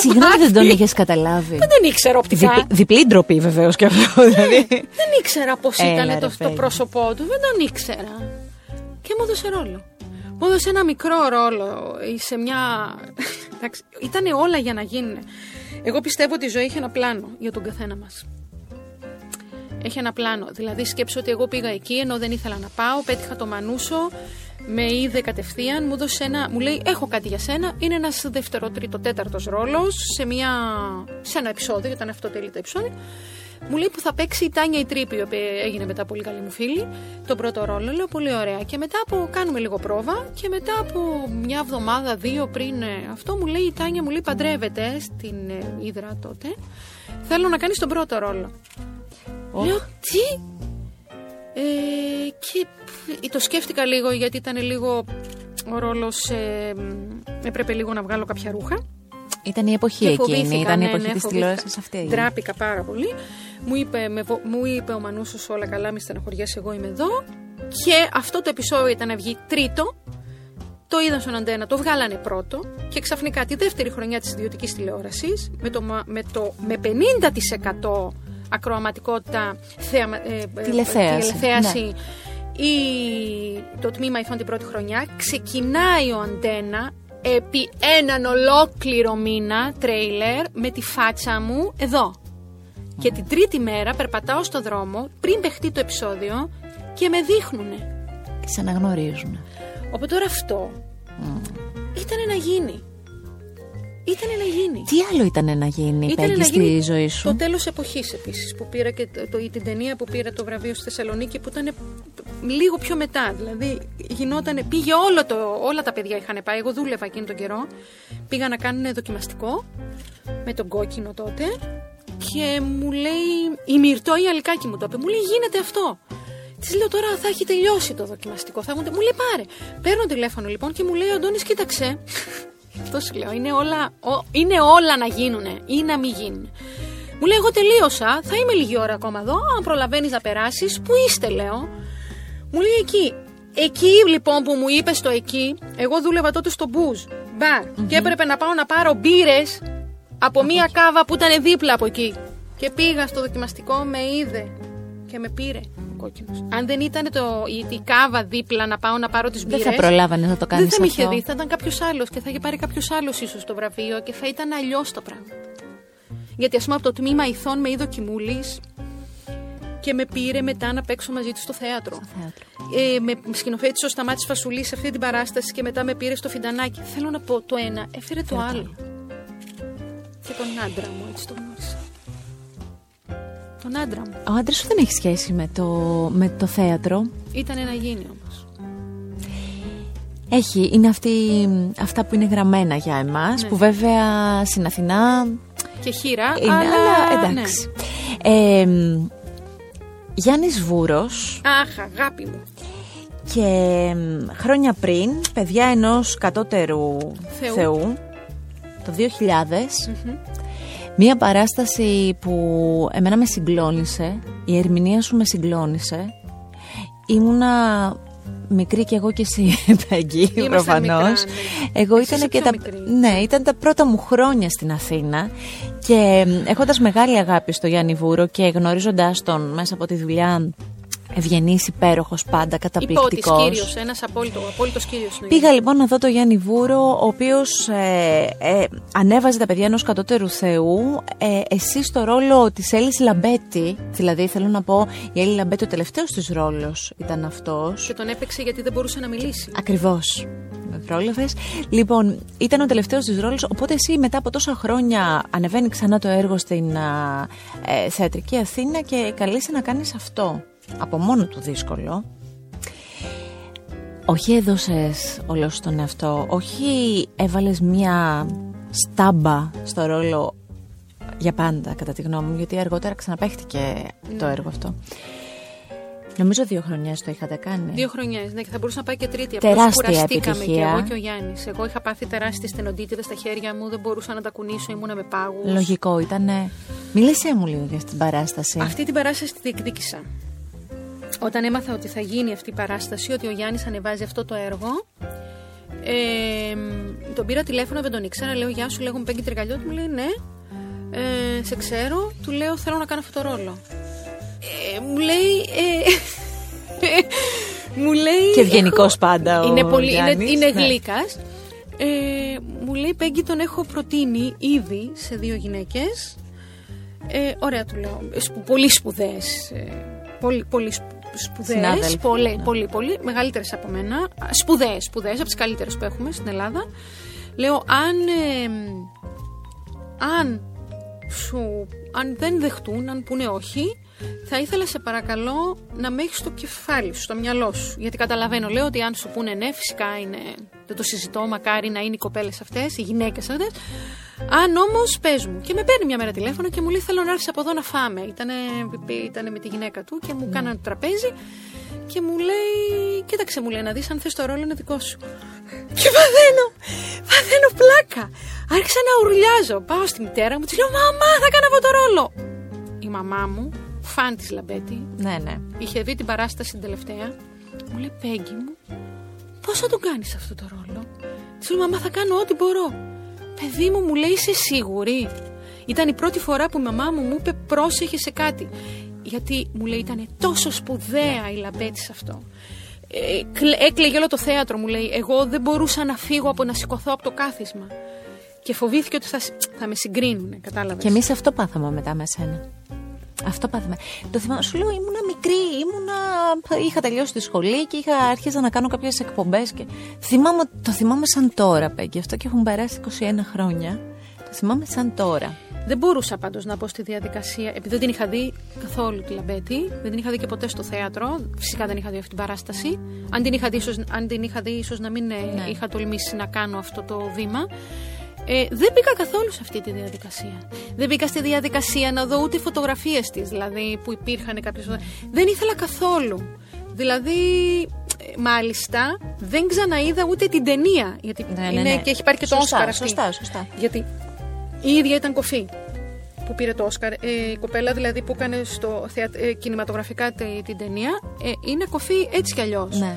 Συγγνώμη, δεν τον είχες καταλάβει. Δεν τον ήξερα οπτικά. Διπλή ντροπή βεβαίως και αυτό. Δεν ήξερα πώς ήταν το πρόσωπό του. Δεν τον ήξερα. Και μου έδωσε ρόλο. Μου έδωσε ένα μικρό ρόλο σε μια... Ήτανε όλα για να γίνουν. Εγώ πιστεύω ότι η ζωή είχε ένα πλάνο για τον καθένα μας. Έχει ένα πλάνο. Δηλαδή σκέψω ότι εγώ πήγα εκεί ενώ δεν ήθελα να πάω, πέτυχα το Μανούσο, με είδε κατευθείαν, μου λέει, έχω κάτι για σένα, είναι ένας δεύτερο, τρίτο, τέταρτος ρόλος σε ένα επεισόδιο, ήταν αυτό τελείτα επεισόδιο. Μου λέει που θα παίξει η Τάνια η Τρίπη, η οποία έγινε μετά πολύ καλή μου φίλη, τον πρώτο ρόλο. Λέω πολύ ωραία. Και μετά κάνουμε λίγο πρόβα, και μετά από μια εβδομάδα, δύο πριν αυτό, μου λέει η Τάνια, μου λέει, παντρεύεται στην Ήδρα τότε. Θέλω να κάνεις τον πρώτο ρόλο. Oh. Λέω τι. Και το σκέφτηκα λίγο γιατί ήταν λίγο ο ρόλος. Έπρεπε λίγο να βγάλω κάποια ρούχα. Ήταν η εποχή εκείνη, ήταν η εποχή της τηλεόρασης αυτή. Ντράπηκα πάρα πολύ. Μου είπε ο Μανούσος, όλα καλά, μη στεναχωριές, εγώ είμαι εδώ. Και αυτό το επεισόδιο ήταν να βγει τρίτο. Το είδαν στον Αντένα, το βγάλανε πρώτο. Και ξαφνικά τη δεύτερη χρονιά της ιδιωτικής τηλεόρασης με 50% ακροαματικότητα τηλεθέαση, ναι. Το τμήμα ηθών την πρώτη χρονιά ξεκινάει ο Αντένα επί έναν ολόκληρο μήνα τρέιλερ με τη φάτσα μου εδώ. Και την τρίτη μέρα περπατάω στο δρόμο πριν παιχτεί το επεισόδιο και με δείχνουνε. Σε αναγνωρίζουν. Οπότε τώρα αυτό ήταν να γίνει. Ήτανε να γίνει. Τι άλλο ήτανε να γίνει, Πέγκυ, στη ζωή σου? Το τέλος εποχής επίσης, που πήρα και την ταινία που πήρα το βραβείο στη Θεσσαλονίκη, που ήταν λίγο πιο μετά. Δηλαδή πήγε όλα τα παιδιά είχαν πάει. Εγώ δούλευα εκείνο τον καιρό. Πήγα να κάνουν δοκιμαστικό με τον Κόκκινο τότε. Και μου λέει η Μυρτώ, η Αλικάκη μου το είπε. Μου λέει, γίνεται αυτό. Της λέω, τώρα θα έχει τελειώσει το δοκιμαστικό. Μου λέει, πάρε. Παίρνω τηλέφωνο λοιπόν και μου λέει, Αντώνης, κοίταξε. Αυτό σου λέω, είναι όλα να γίνουνε ή να μην γίνουν. Μου λέει, εγώ τελείωσα, θα είμαι λίγη ώρα ακόμα εδώ, αν προλαβαίνεις να περάσεις, πού είστε, λέω. Μου λέει, εκεί λοιπόν που μου είπες το εκεί, εγώ δούλευα τότε στο Μπουζ. μπαρ και έπρεπε να πάω να πάρω μπύρες από μία κάβα που ήταν δίπλα από εκεί. Και πήγα στο δοκιμαστικό, με είδε και με πήρε. Κόκκινος. Αν δεν ήταν η κάβα δίπλα να πάω να πάρω τις μπύρες, δεν θα προλάβαινε να το κάνεις αυτό. Δεν θα με είχε δει, θα ήταν κάποιος άλλος και θα είχε πάρει κάποιος άλλος ίσως το βραβείο και θα ήταν αλλιώς τα πράγματα. Γιατί ας πούμε από το τμήμα ηθών με είδε ο Κιμούλης και με πήρε μετά να παίξω μαζί του στο θέατρο. Με σκηνοθέτησε ο Σταμάτη Φασουλή σε αυτή την παράσταση και μετά με πήρε στο Φιντανάκι. Θέλω να πω το ένα, έφερε το άλλο. Και τον άντρα μου, έτσι το γνώρισα. Τον άντρα μου. Ο άντρας σου δεν έχει σχέση με το θέατρο. Ήταν ένα γένιο όμως. Έχει, είναι αυτά που είναι γραμμένα για εμάς, ναι. Που βέβαια στην Αθηνά. Και χείρα, είναι, αλλά εντάξει. Ναι. Γιάννης Βούρος. Αχ, αγάπη μου. Και χρόνια πριν, παιδιά ενός κατώτερου θεού, το 2000, μία παράσταση που εμένα με συγκλώνησε, η ερμηνεία σου με συγκλώνησε. Ήμουνα μικρή κι εγώ κι εσύ, Πέγκυ, προφανώς. Εγώ ήταν και ήταν τα πρώτα μου χρόνια στην Αθήνα και έχοντας μεγάλη αγάπη στο Γιάννη Βούρο και γνωρίζοντας τον μέσα από τη δουλειά, ευγενής, υπέροχος, πάντα καταπληκτικός. Υπότης κύριος, ένας απόλυτος κύριος. Πήγα λοιπόν να δω τον Γιάννη Βούρο, ο οποίος ανέβαζε τα παιδιά ενός κατώτερου θεού. Εσύ στο ρόλο της Έλλης Λαμπέτη, δηλαδή θέλω να πω, η Έλλη Λαμπέτη ο τελευταίος της ρόλος ήταν αυτός. Και τον έπαιξε γιατί δεν μπορούσε να μιλήσει. Ακριβώς. Πρόλαβες. Λοιπόν, ήταν ο τελευταίος της ρόλος, οπότε εσύ μετά από τόσα χρόνια ανεβαίνει ξανά το έργο στην θεατρική Αθήνα και καλείσαι να κάνεις αυτό. Από μόνο του δύσκολο. Όχι έδωσες όλο στον εαυτό. Όχι έβαλες μια στάμπα στο ρόλο για πάντα, κατά τη γνώμη μου, γιατί αργότερα ξαναπαίχτηκε το έργο αυτό. Νομίζω 2 χρονιές το είχατε κάνει. 2 χρονιές, ναι, και θα μπορούσα να πάει και τρίτη. Τεράστια επιτυχία. Και εγώ και ο Γιάννης. Εγώ είχα πάθει τεράστιες στενοντίτιδες στα χέρια μου, δεν μπορούσα να τα κουνήσω, ήμουνα με πάγους. Λογικό ήτανε. Μίλησέ μου λίγο για αυτή την παράσταση. Αυτή την παράσταση τη διεκδίκησα. Όταν έμαθα ότι θα γίνει αυτή η παράσταση, ότι ο Γιάννης ανεβάζει αυτό το έργο, τον πήρα τηλέφωνο, δεν τον ήξερα. Λέω: Γεια σου, λέγομαι Πέγκυ Τρικαλιώτη. Μου λέει: Ναι, σε ξέρω. Του λέω: Θέλω να κάνω αυτό το ρόλο. Μου λέει. Μου λέει. Και ευγενικός πάντα. Είναι γλύκας. Ναι. Μου λέει: Πέγκυ, τον έχω προτείνει ήδη σε 2 γυναίκες. Ωραία, του λέω. Πολύ σπουδαίες. Πολύ σπουδαίες, πολύ μεγαλύτερες από μένα. Σπουδαίες, από τις καλύτερες που έχουμε στην Ελλάδα. Λέω, αν δεν δεχτούν, αν πούνε όχι, θα ήθελα σε παρακαλώ να με έχεις στο κεφάλι σου, στο μυαλό σου. Γιατί καταλαβαίνω, λέω, ότι αν σου πούνε ναι, φυσικά είναι. Δεν το συζητώ, μακάρι να είναι οι κοπέλες αυτές, οι γυναίκες αυτές. Αν όμως, πες μου. Και με παίρνει μια μέρα τηλέφωνο και μου λέει: Θέλω να έρθεις από εδώ να φάμε. Ήτανε με τη γυναίκα του και μου κάνανε τραπέζι και μου λέει: Κοίταξε, μου λέει, να δεις, αν θες το ρόλο είναι δικό σου. Και παθαίνω πλάκα. Άρχισα να ουρλιάζω. Πάω στη μητέρα μου, της λέω: Μαμά, θα κάνω από το ρόλο. Η μαμά μου, φαν της Λαμπέτη, ναι. Είχε δει την παράσταση την τελευταία, μου λέει: Πέγκυ μου, πώς θα τον κάνεις αυτό το ρόλο? Της λέω: Μαμά, θα κάνω ό,τι μπορώ. Παιδί μου, μου λέει, είσαι σίγουρη? Ήταν η πρώτη φορά που η μαμά μου μου είπε: Πρόσεχε σε κάτι. Γιατί μου λέει, ήταν τόσο σπουδαία η Λαμπέτη σε αυτό. Έκλαιγε όλο το θέατρο, μου λέει. Εγώ δεν μπορούσα να φύγω να σηκωθώ από το κάθισμα. Και φοβήθηκε ότι θα με συγκρίνουν, κατάλαβες. Και εμείς αυτό πάθαμε μετά με σένα. Αυτό πάθαμε. Το θυμάμαι, σου λέω, ήμουνα μικρή. Είχα τελειώσει τη σχολή και άρχιζα να κάνω κάποιες εκπομπές. Και... το θυμάμαι σαν τώρα, Πέγκυ. Αυτό και έχουν περάσει 21 χρόνια. Το θυμάμαι σαν τώρα. Δεν μπορούσα πάντως να μπω στη διαδικασία, επειδή δεν την είχα δει καθόλου τη Λαμπέτη. Δεν την είχα δει και ποτέ στο θέατρο. Φυσικά δεν είχα δει αυτή την παράσταση. Αν την είχα δει, ίσως να μην είχα τολμήσει να κάνω αυτό το βήμα. Δεν μπήκα καθόλου σε αυτή τη διαδικασία. Δεν μπήκα στη διαδικασία να δω ούτε φωτογραφίες της, δηλαδή που υπήρχαν κάποιες φωτογραφίες. Δεν ήθελα καθόλου. Δηλαδή, μάλιστα, δεν ξαναείδα ούτε την ταινία. Γιατί και έχει πάρει και το Όσκαρ. Σωστά. Γιατί η ίδια ήταν κοφή που πήρε το Όσκαρ. Η κοπέλα δηλαδή που έκανε κινηματογραφικά την ταινία είναι κοφή έτσι κι αλλιώς. Ναι.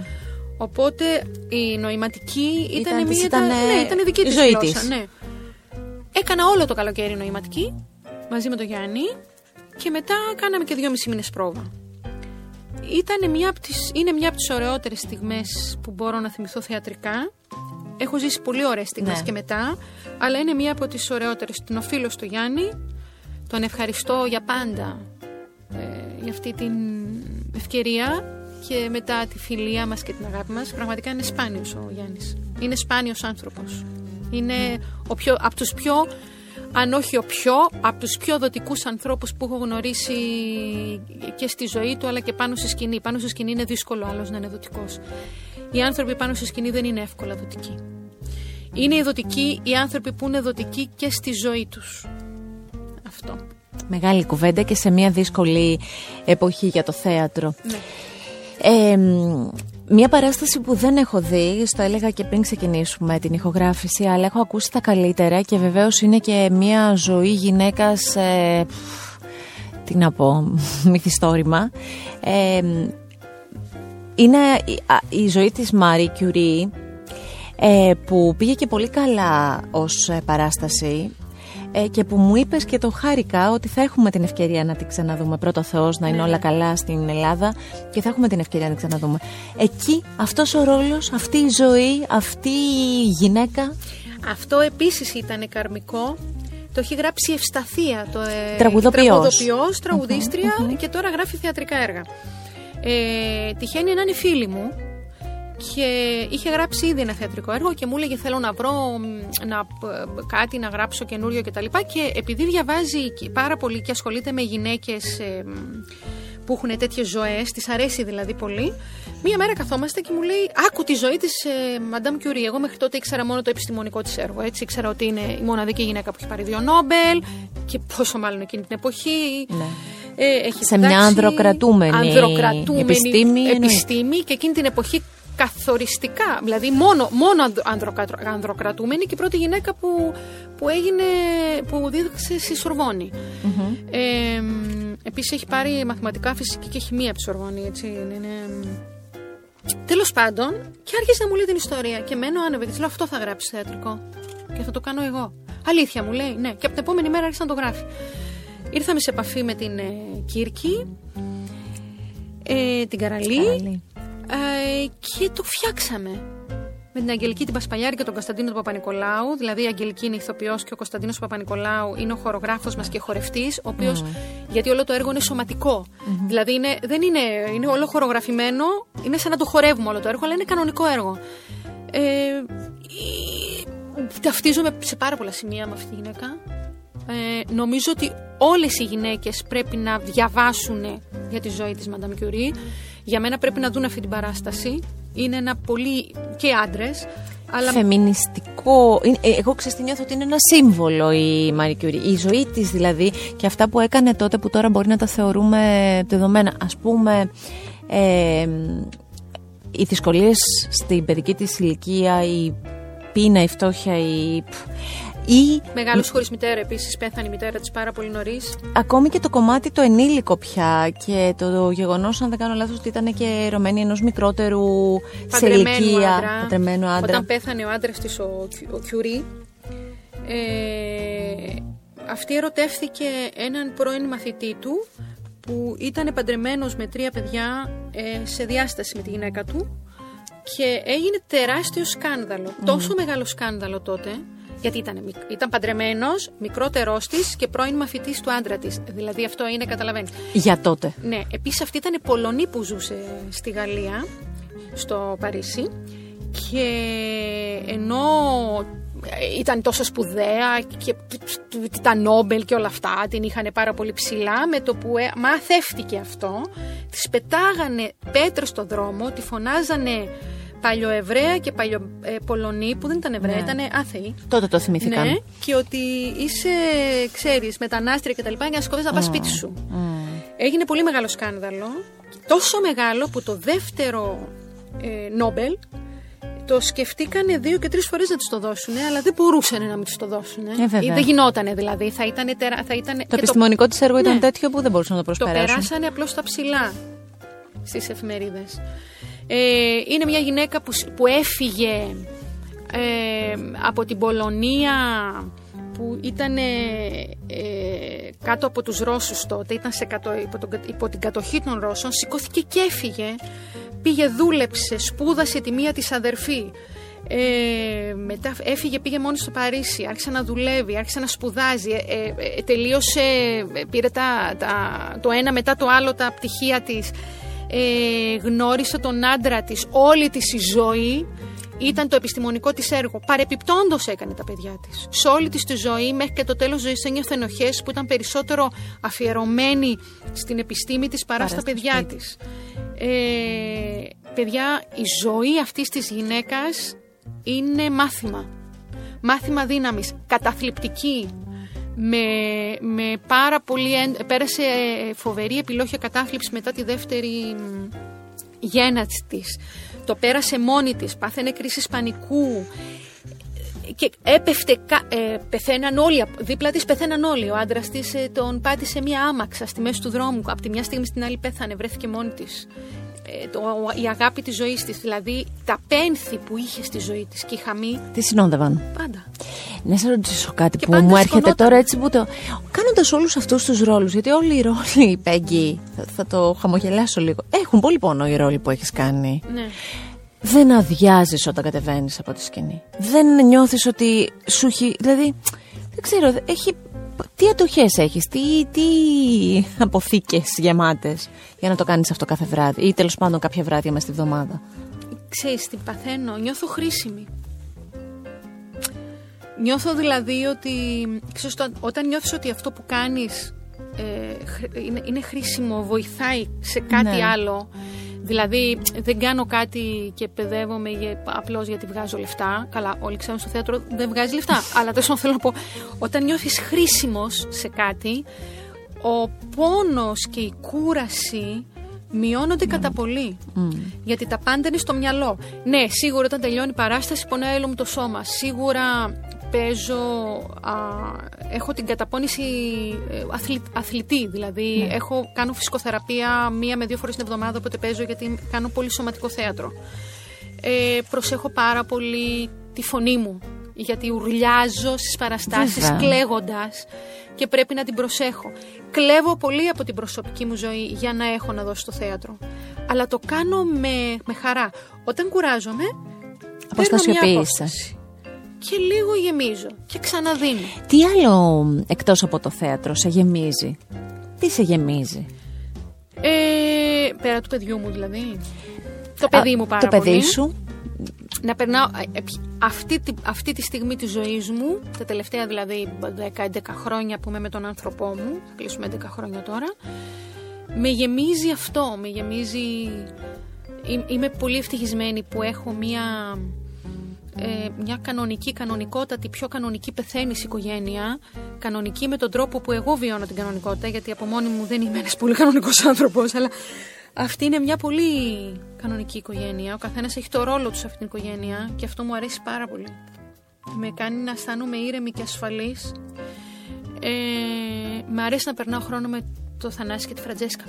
Οπότε η νοηματική ήταν δική της ζωή της. Ναι. Έκανα όλο το καλοκαίρι νοηματική μαζί με τον Γιάννη και μετά κάναμε και 2,5 μήνες πρόβα. Είναι μια από τις ωραιότερες στιγμές που μπορώ να θυμηθώ θεατρικά. Έχω ζήσει πολύ ωραίες στιγμές και μετά, αλλά είναι μια από τις ωραιότερες. Τον οφείλω στο Γιάννη, τον ευχαριστώ για πάντα για αυτή την ευκαιρία και μετά τη φιλία μας και την αγάπη μας. Πραγματικά είναι σπάνιος ο Γιάννης. Είναι σπάνιος άνθρωπος. Είναι από τους πιο, αν όχι ο πιο, από τους πιο δοτικούς ανθρώπους που έχω γνωρίσει και στη ζωή του, αλλά και πάνω στη σκηνή. Πάνω στη σκηνή είναι δύσκολο άλλος να είναι δοτικός. Οι άνθρωποι πάνω στη σκηνή δεν είναι εύκολα δοτικοί. Είναι οι δοτικοί οι άνθρωποι που είναι δοτικοί και στη ζωή τους. Αυτό. Μεγάλη κουβέντα και σε μια δύσκολη εποχή για το θέατρο. Ναι. Μια παράσταση που δεν έχω δει, στο έλεγα και πριν ξεκινήσουμε την ηχογράφηση, αλλά έχω ακούσει τα καλύτερα και βεβαίως είναι και μια ζωή γυναίκας, τι να πω, μυθιστόρημα. Είναι η ζωή της Marie Curie, που πήγε και πολύ καλά ως παράσταση. Και που μου είπες και το χάρηκα ότι θα έχουμε την ευκαιρία να την ξαναδούμε. Πρώτα Θεός να είναι όλα καλά στην Ελλάδα και θα έχουμε την ευκαιρία να την ξαναδούμε. Εκεί αυτός ο ρόλος, αυτή η ζωή, αυτή η γυναίκα. Αυτό επίσης ήταν καρμικό. Το έχει γράψει η Ευσταθία, το τραγουδοποιός, τραγουδίστρια και τώρα γράφει θεατρικά έργα. Τυχαίνει να είναι φίλη μου και είχε γράψει ήδη ένα θεατρικό έργο και μου έλεγε θέλω να βρω κάτι, να γράψω καινούριο κτλ. Και επειδή διαβάζει πάρα πολύ και ασχολείται με γυναίκες που έχουν τέτοιες ζωές, της αρέσει δηλαδή πολύ, μία μέρα καθόμαστε και μου λέει άκου τη ζωή της Madame Curie. Εγώ μέχρι τότε ήξερα μόνο το επιστημονικό της έργο, έτσι. Ήξερα ότι είναι η μοναδική γυναίκα που έχει πάρει 2 Νόμπελ και πόσο μάλλον εκείνη την εποχή. Ναι. Έχει σε μια ανδροκρατούμενη επιστήμη και εκείνη την εποχή καθοριστικά, δηλαδή μόνο ανδροκρατούμενη και η πρώτη γυναίκα που δίδαξε στη Σορβόνη. Επίσης έχει πάρει μαθηματικά, φυσική και χημεία από τη Σορβόνη, έτσι είναι. Τέλος πάντων, και άρχισε να μου λέει την ιστορία και μένω άνευε και λέω αυτό θα γράψει θεατρικό και θα το κάνω εγώ. Αλήθεια μου λέει, ναι, και από την επόμενη μέρα άρχισε να το γράφει. Ήρθαμε σε επαφή με την Κύρκη, την Καραλή. Και το φτιάξαμε με την Αγγελική την Πασπαλιάρη και τον Κωνσταντίνο του Παπα-Νικολάου. Δηλαδή η Αγγελική είναι ηθοποιός και ο Κωνσταντίνος Παπα-Νικολάου είναι ο χορογράφος μας και χορευτής, ο οποίος, γιατί όλο το έργο είναι σωματικό, δηλαδή είναι όλο χορογραφημένο, είναι σαν να το χορεύουμε όλο το έργο, αλλά είναι κανονικό έργο. Ταυτίζομαι σε πάρα πολλά σημεία με αυτή τη γυναίκα. Νομίζω ότι όλες οι γυναίκες πρέπει να διαβάσουν για τη ζωή της Madame Curie. Για μένα πρέπει να δουν αυτή την παράσταση. Είναι ένα πολύ και άντρες, αλλά φεμινιστικό. Εγώ ξεστηνιώθω ότι είναι ένα σύμβολο η Marie Curie. Η ζωή της δηλαδή και αυτά που έκανε τότε που τώρα μπορεί να τα θεωρούμε δεδομένα. Ας πούμε οι δυσκολίες στην παιδική της ηλικία, η πείνα, η φτώχεια, μεγάλος χωρίς μητέρα, επίσης πέθανε η μητέρα της πάρα πολύ νωρίς. Ακόμη και το κομμάτι το ενήλικο πια και το γεγονός, αν δεν κάνω λάθος, ότι ήταν και ερωμένη ενός μικρότερου σε ηλικία παντρεμένου άντρα. Όταν πέθανε ο άντρας της, ο Curie, αυτή ερωτεύθηκε έναν πρώην μαθητή του που ήταν παντρεμένος με 3 παιδιά σε διάσταση με τη γυναίκα του και έγινε τεράστιο σκάνδαλο. Τόσο μεγάλο σκάνδαλο τότε. Γιατί ήταν παντρεμένος, μικρότερός της και πρώην μαθητής του άντρα της. Δηλαδή αυτό είναι, καταλαβαίνεις. Για τότε. Ναι, επίσης αυτή ήταν Πολωνή που ζούσε στη Γαλλία, στο Παρίσι. Και ενώ ήταν τόσο σπουδαία και τα Νόμπελ και όλα αυτά, την είχαν πάρα πολύ ψηλά, με το που μαθεύτηκε αυτό, της πετάγανε πέτρες στο δρόμο, τη φωνάζανε παλιοεβραία και παλιοπολωνή, που δεν ήταν Εβραία, ήταν άθεοι. Τότε το θυμήθηκαν. Ναι, και ότι είσαι, ξέρεις, μετανάστρια κτλ. Για να σκοτώσεις να πας σπίτι σου. Έγινε πολύ μεγάλο σκάνδαλο. Τόσο μεγάλο που το δεύτερο Νόμπελ το σκεφτήκανε 2 και 3 φορές να τους το δώσουν, αλλά δεν μπορούσαν να μην τους το δώσουν. Δεν γινότανε δηλαδή. Το επιστημονικό της έργο ήταν τέτοιο που δεν μπορούσαν να το προσπεράσουν. Το περάσανε απλώς στα ψηλά στις εφημερίδες. Είναι μια γυναίκα που έφυγε από την Πολωνία, που ήταν κάτω από τους Ρώσους τότε, ήταν υπό την κατοχή των Ρώσων, σηκώθηκε και έφυγε, πήγε, δούλεψε, σπούδασε τη μία της αδερφή. Μετά έφυγε, πήγε μόνη στο Παρίσι, άρχισε να δουλεύει, άρχισε να σπουδάζει, τελείωσε, πήρε το ένα μετά το άλλο τα πτυχία της, γνώρισε τον άντρα της, όλη της η ζωή ήταν το επιστημονικό της έργο. Παρεπιπτόντως έκανε τα παιδιά της. Σε όλη της τη ζωή, μέχρι και το τέλος ζωής, ένιωθε ενοχές, που ήταν περισσότερο αφιερωμένη στην επιστήμη της παρά στα παιδιά της. Παιδιά, η ζωή αυτής της γυναίκας είναι μάθημα. Μάθημα δύναμης, καταθλιπτική. Με πάρα πολύ πέρασε φοβερή επιλόχια κατάθλιψη μετά τη δεύτερη γέννα της. Το πέρασε μόνη της, πάθαινε κρίσεις πανικού και πεθαίναν όλοι, δίπλα της πεθαίναν όλοι. Ο άντρας της τον πάτησε μία άμαξα στη μέση του δρόμου, από τη μια στιγμή στην άλλη πέθανε, βρέθηκε μόνη της. Η αγάπη της ζωής της, δηλαδή τα πένθη που είχε στη ζωή της και η χαμή τη συνόδευαν πάντα. Να σε ρωτήσω κάτι και που μου έρχεται σκονόταν τώρα έτσι που το... Κάνοντας όλους αυτούς τους ρόλους, γιατί όλοι οι ρόλοι, Πέγκυ, θα το χαμογελάσω λίγο, έχουν πολύ πόνο οι ρόλοι που έχεις κάνει, ναι. Δεν αδειάζεις όταν κατεβαίνεις από τη σκηνή. Δεν νιώθεις ότι σου έχει... Δηλαδή, δεν ξέρω, έχει... Τι ατοχές έχεις, τι αποθήκες γεμάτες για να το κάνεις αυτό κάθε βράδυ ή τέλος πάντων κάποια βράδια μες τη βδομάδα? Ξέρεις τι παθαίνω, νιώθω χρήσιμη. Νιώθω δηλαδή ότι, ξέρεις, όταν νιώθεις ότι αυτό που κάνεις είναι χρήσιμο, βοηθάει σε κάτι, ναι, άλλο. Δηλαδή δεν κάνω κάτι και παιδεύομαι απλώς γιατί βγάζω λεφτά. Καλά, όλοι ξέρουν στο θέατρο δεν βγάζει λεφτά. Αλλά τόσο θέλω να πω, όταν νιώθεις χρήσιμος σε κάτι, ο πόνος και η κούραση μειώνονται κατά πολύ. Γιατί τα πάντα είναι στο μυαλό. Ναι, σίγουρα όταν τελειώνει η παράσταση πονάει όλο μου το σώμα. Σίγουρα παίζω, έχω την καταπώνηση αθλητή, δηλαδή, ναι, κάνω φυσικοθεραπεία 1 με 2 φορές την εβδομάδα, οπότε παίζω γιατί κάνω πολύ σωματικό θέατρο. Προσέχω πάρα πολύ τη φωνή μου, γιατί ουρλιάζω στις παραστάσεις, βέβαια, κλαίγοντας, και πρέπει να την προσέχω. Κλέβω πολύ από την προσωπική μου ζωή για να έχω να δώσω στο θέατρο, αλλά το κάνω με χαρά. Όταν κουράζομαι, παίρνω μια απόσταση και λίγο γεμίζω και ξαναδίνω. Τι άλλο εκτός από το θέατρο σε γεμίζει? Τι σε γεμίζει? Πέρα του παιδιού μου δηλαδή. Το παιδί μου πάρα πολύ. Το παιδί πολύ. Σου. Να περνάω αυτή τη στιγμή της ζωής μου, τα τελευταία δηλαδή 10-11 χρόνια που είμαι με τον άνθρωπό μου, θα κλείσουμε 11 χρόνια τώρα, με γεμίζει αυτό, με γεμίζει... Είμαι πολύ ευτυχισμένη που έχω μια κανονικότατη, πιο κανονική πεθαίνης οικογένεια, κανονική με τον τρόπο που εγώ βιώνω την κανονικότητα, γιατί από μόνη μου δεν είμαι ένας πολύ κανονικός άνθρωπος, αλλά αυτή είναι μια πολύ κανονική οικογένεια. Ο καθένας έχει το ρόλο του σε αυτή την οικογένεια και αυτό μου αρέσει πάρα πολύ. Με κάνει να αισθάνομαι ήρεμη και ασφαλής. Με αρέσει να περνάω χρόνο με το Θανάση και τη Φραντζέσκα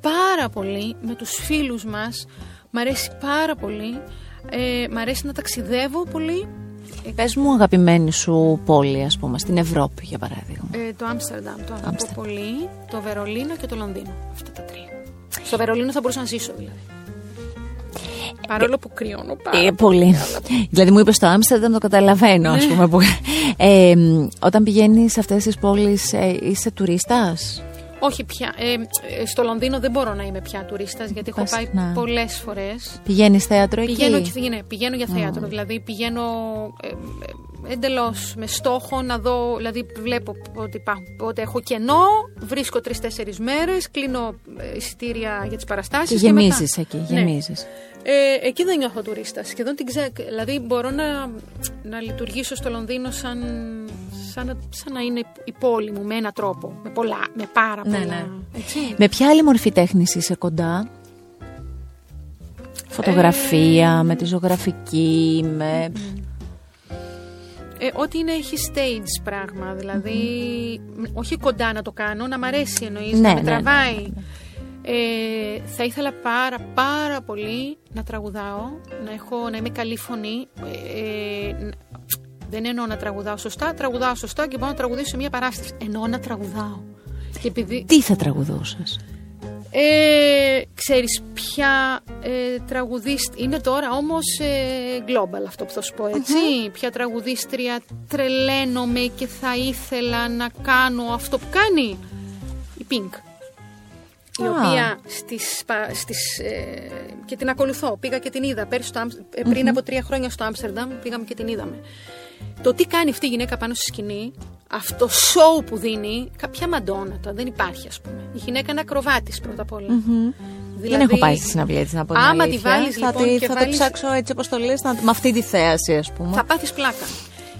πάρα πολύ, με τους φίλους μας, μου αρέσει πάρα πολύ. Μ' αρέσει να ταξιδεύω πολύ. Πες μου αγαπημένη σου πόλη, ας πούμε, στην Ευρώπη για παράδειγμα. Το Άμστερνταμ, το αγαπώ πολύ. Το Βερολίνο και το Λονδίνο. Αυτά τα 3. Στο Βερολίνο θα μπορούσα να ζήσω δηλαδή. Παρόλο που κρυώνω πάρα πολύ. Δηλαδή μου είπες το Άμστερνταμ, το καταλαβαίνω, ας πούμε. Που... όταν πηγαίνεις σε αυτές τις πόλεις, είσαι τουρίστας? Όχι πια. Στο Λονδίνο δεν μπορώ να είμαι πια τουρίστας, γιατί έχω πάει πολλές φορές. Πηγαίνεις θέατρο εκεί? Πηγαίνω για θέατρο. Δηλαδή πηγαίνω εντελώς με στόχο να δω. Δηλαδή βλέπω ότι έχω κενό, βρίσκω 3-4 μέρες, κλείνω εισιτήρια για τις παραστάσεις. Και γεμίζεις εκεί. Γεμίζεις. Ναι. Εκεί δεν νιώθω τουρίστας. Σχεδόν την ξέρω. Δηλαδή μπορώ να λειτουργήσω στο Λονδίνο σαν να είναι η πόλη μου με έναν τρόπο, με πάρα πολλά. Ναι, ναι. Με ποια άλλη μορφή τέχνης είσαι κοντά? Φωτογραφία, με τη ζωγραφική, με... ό,τι έχει stage πράγμα, δηλαδή όχι κοντά να το κάνω, να μ' αρέσει εννοείς, να με τραβάει. Θα ήθελα πάρα πολύ να τραγουδάω, να είμαι καλή φωνή. Δεν εννοώ να τραγουδάω σωστά, τραγουδάω σωστά και μπορώ να τραγουδήσω σε μια παράσταση. Εννοώ να τραγουδάω. Και επειδή... Τι θα τραγουδούσες? Ξέρεις ποια τραγουδίστρια είναι τώρα, όμως global αυτό που θα σου πω, έτσι. Uh-huh. Ποια τραγουδίστρια τρελαίνομαι και θα ήθελα να κάνω αυτό που κάνει? Η Pink. Η οποία και την ακολουθώ, πήγα και την είδα πέρσι πριν από 3 χρόνια στο Άμστερνταμ, πήγαμε και την είδαμε. Το τι κάνει αυτή η γυναίκα πάνω στη σκηνή, αυτό σοου που δίνει, κάποια Μαντόνα δεν υπάρχει, ας πούμε. Η γυναίκα είναι ακροβάτης πρώτα απ' όλα. Δηλαδή, δεν έχω πάει στη συναυλία της, να πω την άμα αλήθεια. Τη βάλεις, λοιπόν, και θα βάλεις... το ψάξω έτσι όπως το λες, με αυτή τη θέαση, ας πούμε. Θα πάθεις πλάκα.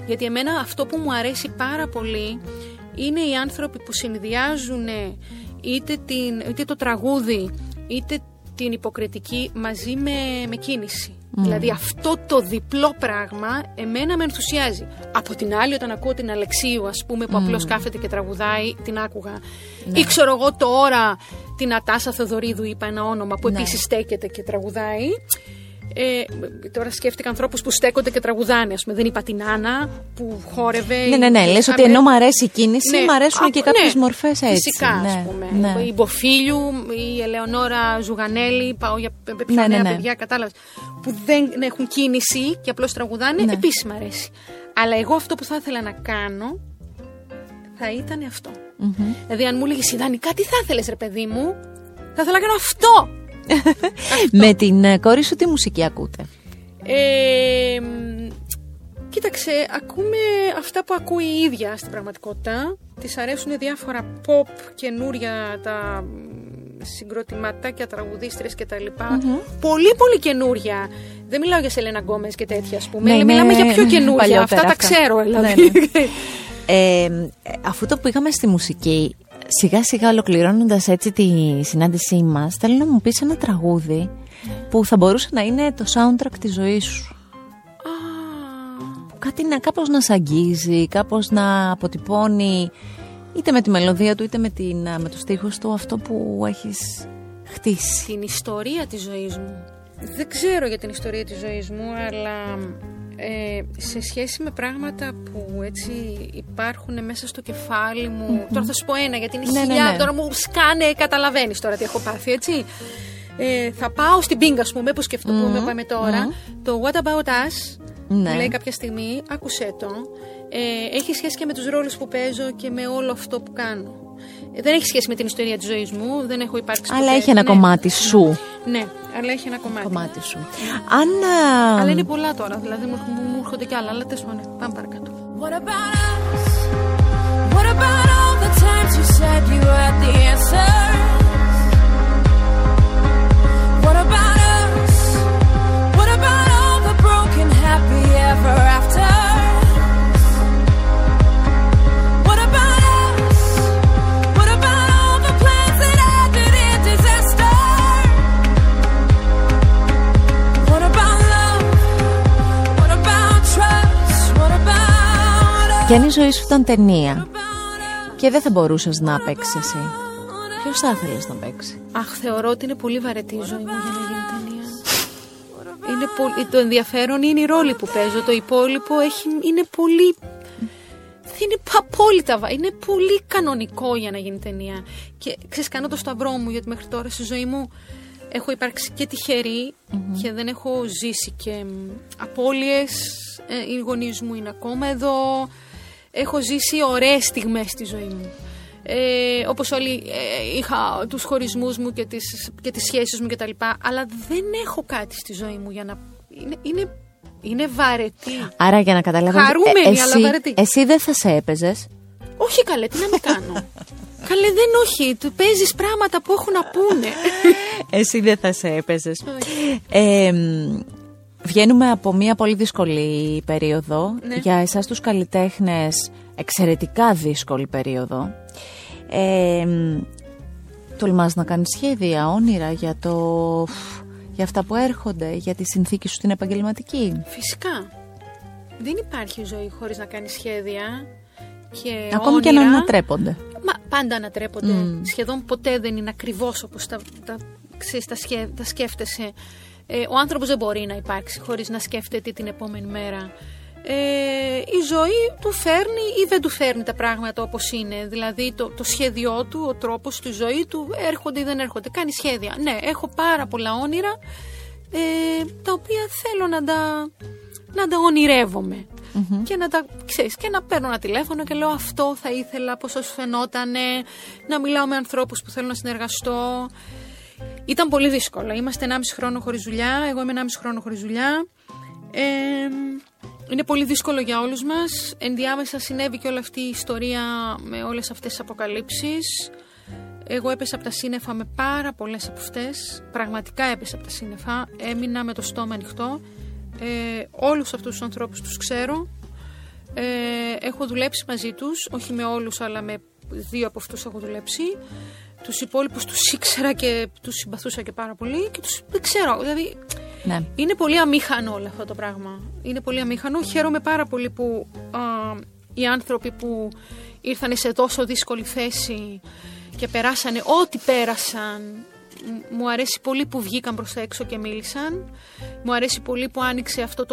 Γιατί εμένα αυτό που μου αρέσει πάρα πολύ είναι οι άνθρωποι που συνδυάζουν είτε το τραγούδι είτε την υποκριτική μαζί με κίνηση. Δηλαδή αυτό το διπλό πράγμα εμένα με ενθουσιάζει. Από την άλλη, όταν ακούω την Αλεξίου, ας πούμε, που απλώς κάθεται και τραγουδάει, την άκουγα. Ή ξέρω εγώ τώρα την Ατάσα Θεοδωρίδου, είπα ένα όνομα, που επίσης στέκεται και τραγουδάει. Τώρα σκέφτηκα ανθρώπους που στέκονται και τραγουδάνε, ας πούμε. Δεν είπα την Άννα που χόρευε. Ναι. Λες ότι ενώ μ' αρέσει η κίνηση, μ' αρέσουν και κάποιες μορφές έτσι. Φυσικά, ας πούμε. Η Μποφίλιο, η Ελεονόρα Ζουγανέλη, πάω για πιθανέα παιδιά, κατάλαβες. Που δεν έχουν κίνηση και απλώς τραγουδάνε, επίσης μ' αρέσει. Αλλά εγώ αυτό που θα ήθελα να κάνω θα ήταν αυτό. Δηλαδή, αν μου έλεγες ιδανικά, τι θα ήθελες, ρε παιδί μου, θα ήθελα να κάνω αυτό. Με την κόρη σου τι μουσική ακούτε? Κοίταξε, ακούμε αυτά που ακούει η ίδια στην πραγματικότητα. Της αρέσουν διάφορα pop, καινούρια τα συγκροτηματάκια, τραγουδίστρες και τα λοιπά. Πολύ καινούρια. Δεν μιλάω για Σελένα Γκόμες και τέτοια, ας πούμε. Μιλάμε για πιο καινούρια. Αυτά τα ξέρω, δηλαδή. Αφού το πήγαμε στη μουσική, σιγά-σιγά ολοκληρώνοντας έτσι τη συνάντησή μας, θέλω να μου πεις ένα τραγούδι που θα μπορούσε να είναι το soundtrack της ζωής σου. Κάτι κάπως να σ' αγγίζει, κάπως να αποτυπώνει είτε με τη μελωδία του είτε με τους στίχους του αυτό που έχεις χτίσει. Την ιστορία της ζωής μου. Δεν ξέρω για την ιστορία της ζωής μου, αλλά σε σχέση με πράγματα που έτσι υπάρχουν μέσα στο κεφάλι μου. Τώρα θα σου πω ένα, γιατί είναι χιλιάδες. Τώρα μου σκάνε, καταλαβαίνεις τώρα τι έχω πάθει, έτσι. Θα πάω στην Pink, ας πούμε, που σκεφτούμε πάμε τώρα. Το What About Us, που λέει κάποια στιγμή, άκουσέ το. Έχει σχέση και με τους ρόλους που παίζω και με όλο αυτό που κάνω. Δεν έχει σχέση με την ιστορία της ζωής μου, δεν έχω υπάρξει. Αλλά ποτέ. Έχει ένα κομμάτι σου. Ναι, αλλά έχει ένα κομμάτι σου. Αλλά είναι πολλά τώρα, δηλαδή μου έρχονται κι άλλα, αλλά τέλος πάντων, πάμε παρακάτω. What about us? What about all the times you said you had the answers? What about us? What about all the broken happy ever after? Και αν η ζωή σου ήταν ταινία και δεν θα μπορούσες να παίξεις εσύ, ποιος θα ήθελες να παίξει? Θεωρώ ότι είναι πολύ βαρετή η ζωή μου για να γίνει ταινία. Το ενδιαφέρον είναι η ρόλη που παίζω. Το υπόλοιπο είναι πολύ... Είναι απόλυτα, είναι πολύ κανονικό για να γίνει ταινία. Και ξέρεις, κάνω το σταυρό μου, γιατί μέχρι τώρα στη ζωή μου έχω υπάρξει και τυχερή και δεν έχω ζήσει και απώλειες. Οι γονείς μου είναι ακόμα εδώ. Έχω ζήσει ωραίες στιγμές στη ζωή μου. Όπως όλοι, είχα τους χωρισμούς μου και τις σχέσεις μου κτλ. Αλλά δεν έχω κάτι στη ζωή μου για να... Είναι βαρετή. Άρα, για να καταλάβω, χαρούμενη, αλλά βαρετή. Εσύ δεν θα σε έπαιζες? Όχι, καλέ, τι να με κάνω. Καλέ, δεν όχι. Του παίζεις πράγματα που έχουν να πούνε. Εσύ δεν θα σε έπαιζες. Βγαίνουμε από μια πολύ δύσκολη περίοδο. Ναι. Για εσάς τους καλλιτέχνες, εξαιρετικά δύσκολη περίοδο. Τολμάς να κάνεις σχέδια, όνειρα για αυτά που έρχονται, για τη συνθήκη σου την επαγγελματική? Φυσικά. Δεν υπάρχει ζωή χωρίς να κάνεις σχέδια και όνειρα. Ακόμη και να ανατρέπονται. Μα πάντα ανατρέπονται. Σχεδόν ποτέ δεν είναι ακριβώς όπως τα σκέφτεσαι. Ο άνθρωπος δεν μπορεί να υπάρξει χωρίς να σκέφτεται την επόμενη μέρα. Η ζωή του φέρνει ή δεν του φέρνει τα πράγματα όπως είναι. Δηλαδή το σχέδιό του, ο τρόπος του, η ζωή του, έρχονται ή δεν έρχονται. Κάνει σχέδια. Ναι, έχω πάρα πολλά όνειρα τα οποία θέλω να τα ονειρεύομαι. Και να τα ξέρεις, και να παίρνω ένα τηλέφωνο και λέω αυτό θα ήθελα, πώς σας φαινότανε, να μιλάω με ανθρώπους που θέλω να συνεργαστώ. Ήταν πολύ δύσκολο. Είμαστε 1,5 χρόνο χωρίς δουλειά. Εγώ είμαι 1,5 χρόνο χωρίς δουλειά. Είναι πολύ δύσκολο για όλους μας. Ενδιάμεσα συνέβη και όλη αυτή η ιστορία με όλες αυτές τις αποκαλύψεις. Εγώ έπεσα από τα σύννεφα με πάρα πολλές από αυτές. Πραγματικά έπεσα από τα σύννεφα. Έμεινα με το στόμα ανοιχτό. Όλους αυτούς τους ανθρώπους τους ξέρω. Έχω δουλέψει μαζί τους. Όχι με όλους, αλλά με δύο από αυτούς έχω δουλέψει. Τους υπόλοιπους τους ήξερα και τους συμπαθούσα και πάρα πολύ και τους δεν ξέρω. Δηλαδή ναι. Είναι πολύ αμήχανο όλο αυτό το πράγμα. Είναι πολύ αμήχανο. Χαίρομαι πάρα πολύ που οι άνθρωποι που ήρθαν σε τόσο δύσκολη θέση και περάσανε ό,τι πέρασαν. Μου αρέσει πολύ που βγήκαν προς τα έξω και μίλησαν. Μου αρέσει πολύ που άνοιξε αυτό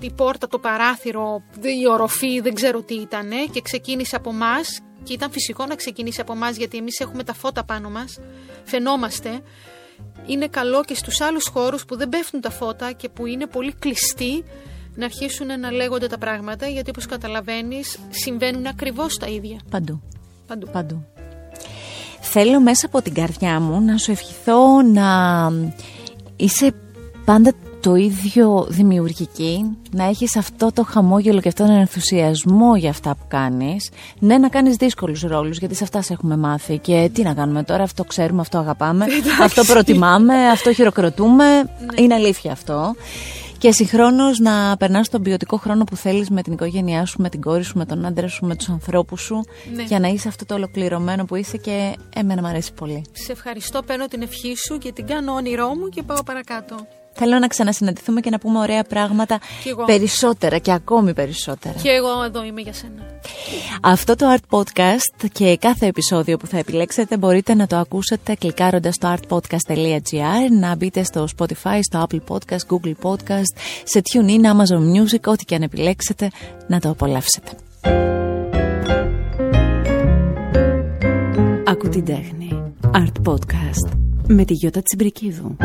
η πόρτα, το παράθυρο, η οροφή, δεν ξέρω τι ήτανε, και ξεκίνησε από μας. Και ήταν φυσικό να ξεκινήσει από μας, γιατί εμείς έχουμε τα φώτα πάνω μας, φαινόμαστε. Είναι καλό και στους άλλους χώρους που δεν πέφτουν τα φώτα και που είναι πολύ κλειστοί να αρχίσουν να λέγονται τα πράγματα, γιατί όπως καταλαβαίνεις συμβαίνουν ακριβώς τα ίδια. Παντού. Θέλω μέσα από την καρδιά μου να σου ευχηθώ να είσαι πάντα το ίδιο δημιουργική, να έχεις αυτό το χαμόγελο και αυτόν τον ενθουσιασμό για αυτά που κάνεις. Ναι, να κάνεις δύσκολους ρόλους, γιατί σε αυτά σε έχουμε μάθει και τι να κάνουμε τώρα, αυτό ξέρουμε, αυτό αγαπάμε, αυτό προτιμάμε, αυτό χειροκροτούμε, ναι. Είναι αλήθεια αυτό. Και συγχρόνως να περνάς τον ποιοτικό χρόνο που θέλεις με την οικογένειά σου, με την κόρη σου, με τον άντρα σου, με τους ανθρώπους σου, ναι. Για να είσαι αυτό το ολοκληρωμένο που είσαι, και εμένα μου αρέσει πολύ. Σε ευχαριστώ, παίρνω την ευχή σου και την κάνω όνειρό μου και πάω παρακάτω. Θέλω να ξανασυναντηθούμε και να πούμε ωραία πράγματα περισσότερα και ακόμη περισσότερα. Και εγώ εδώ είμαι για σένα. Αυτό το Art Podcast και κάθε επεισόδιο που θα επιλέξετε μπορείτε να το ακούσετε κλικάροντας στο artpodcast.gr, να μπείτε στο Spotify, στο Apple Podcast, Google Podcast, σε TuneIn, Amazon Music, ό,τι και αν επιλέξετε να το απολαύσετε. Ακού την τέχνη. Art Podcast με τη Γιώτα Τσιμπρικίδου.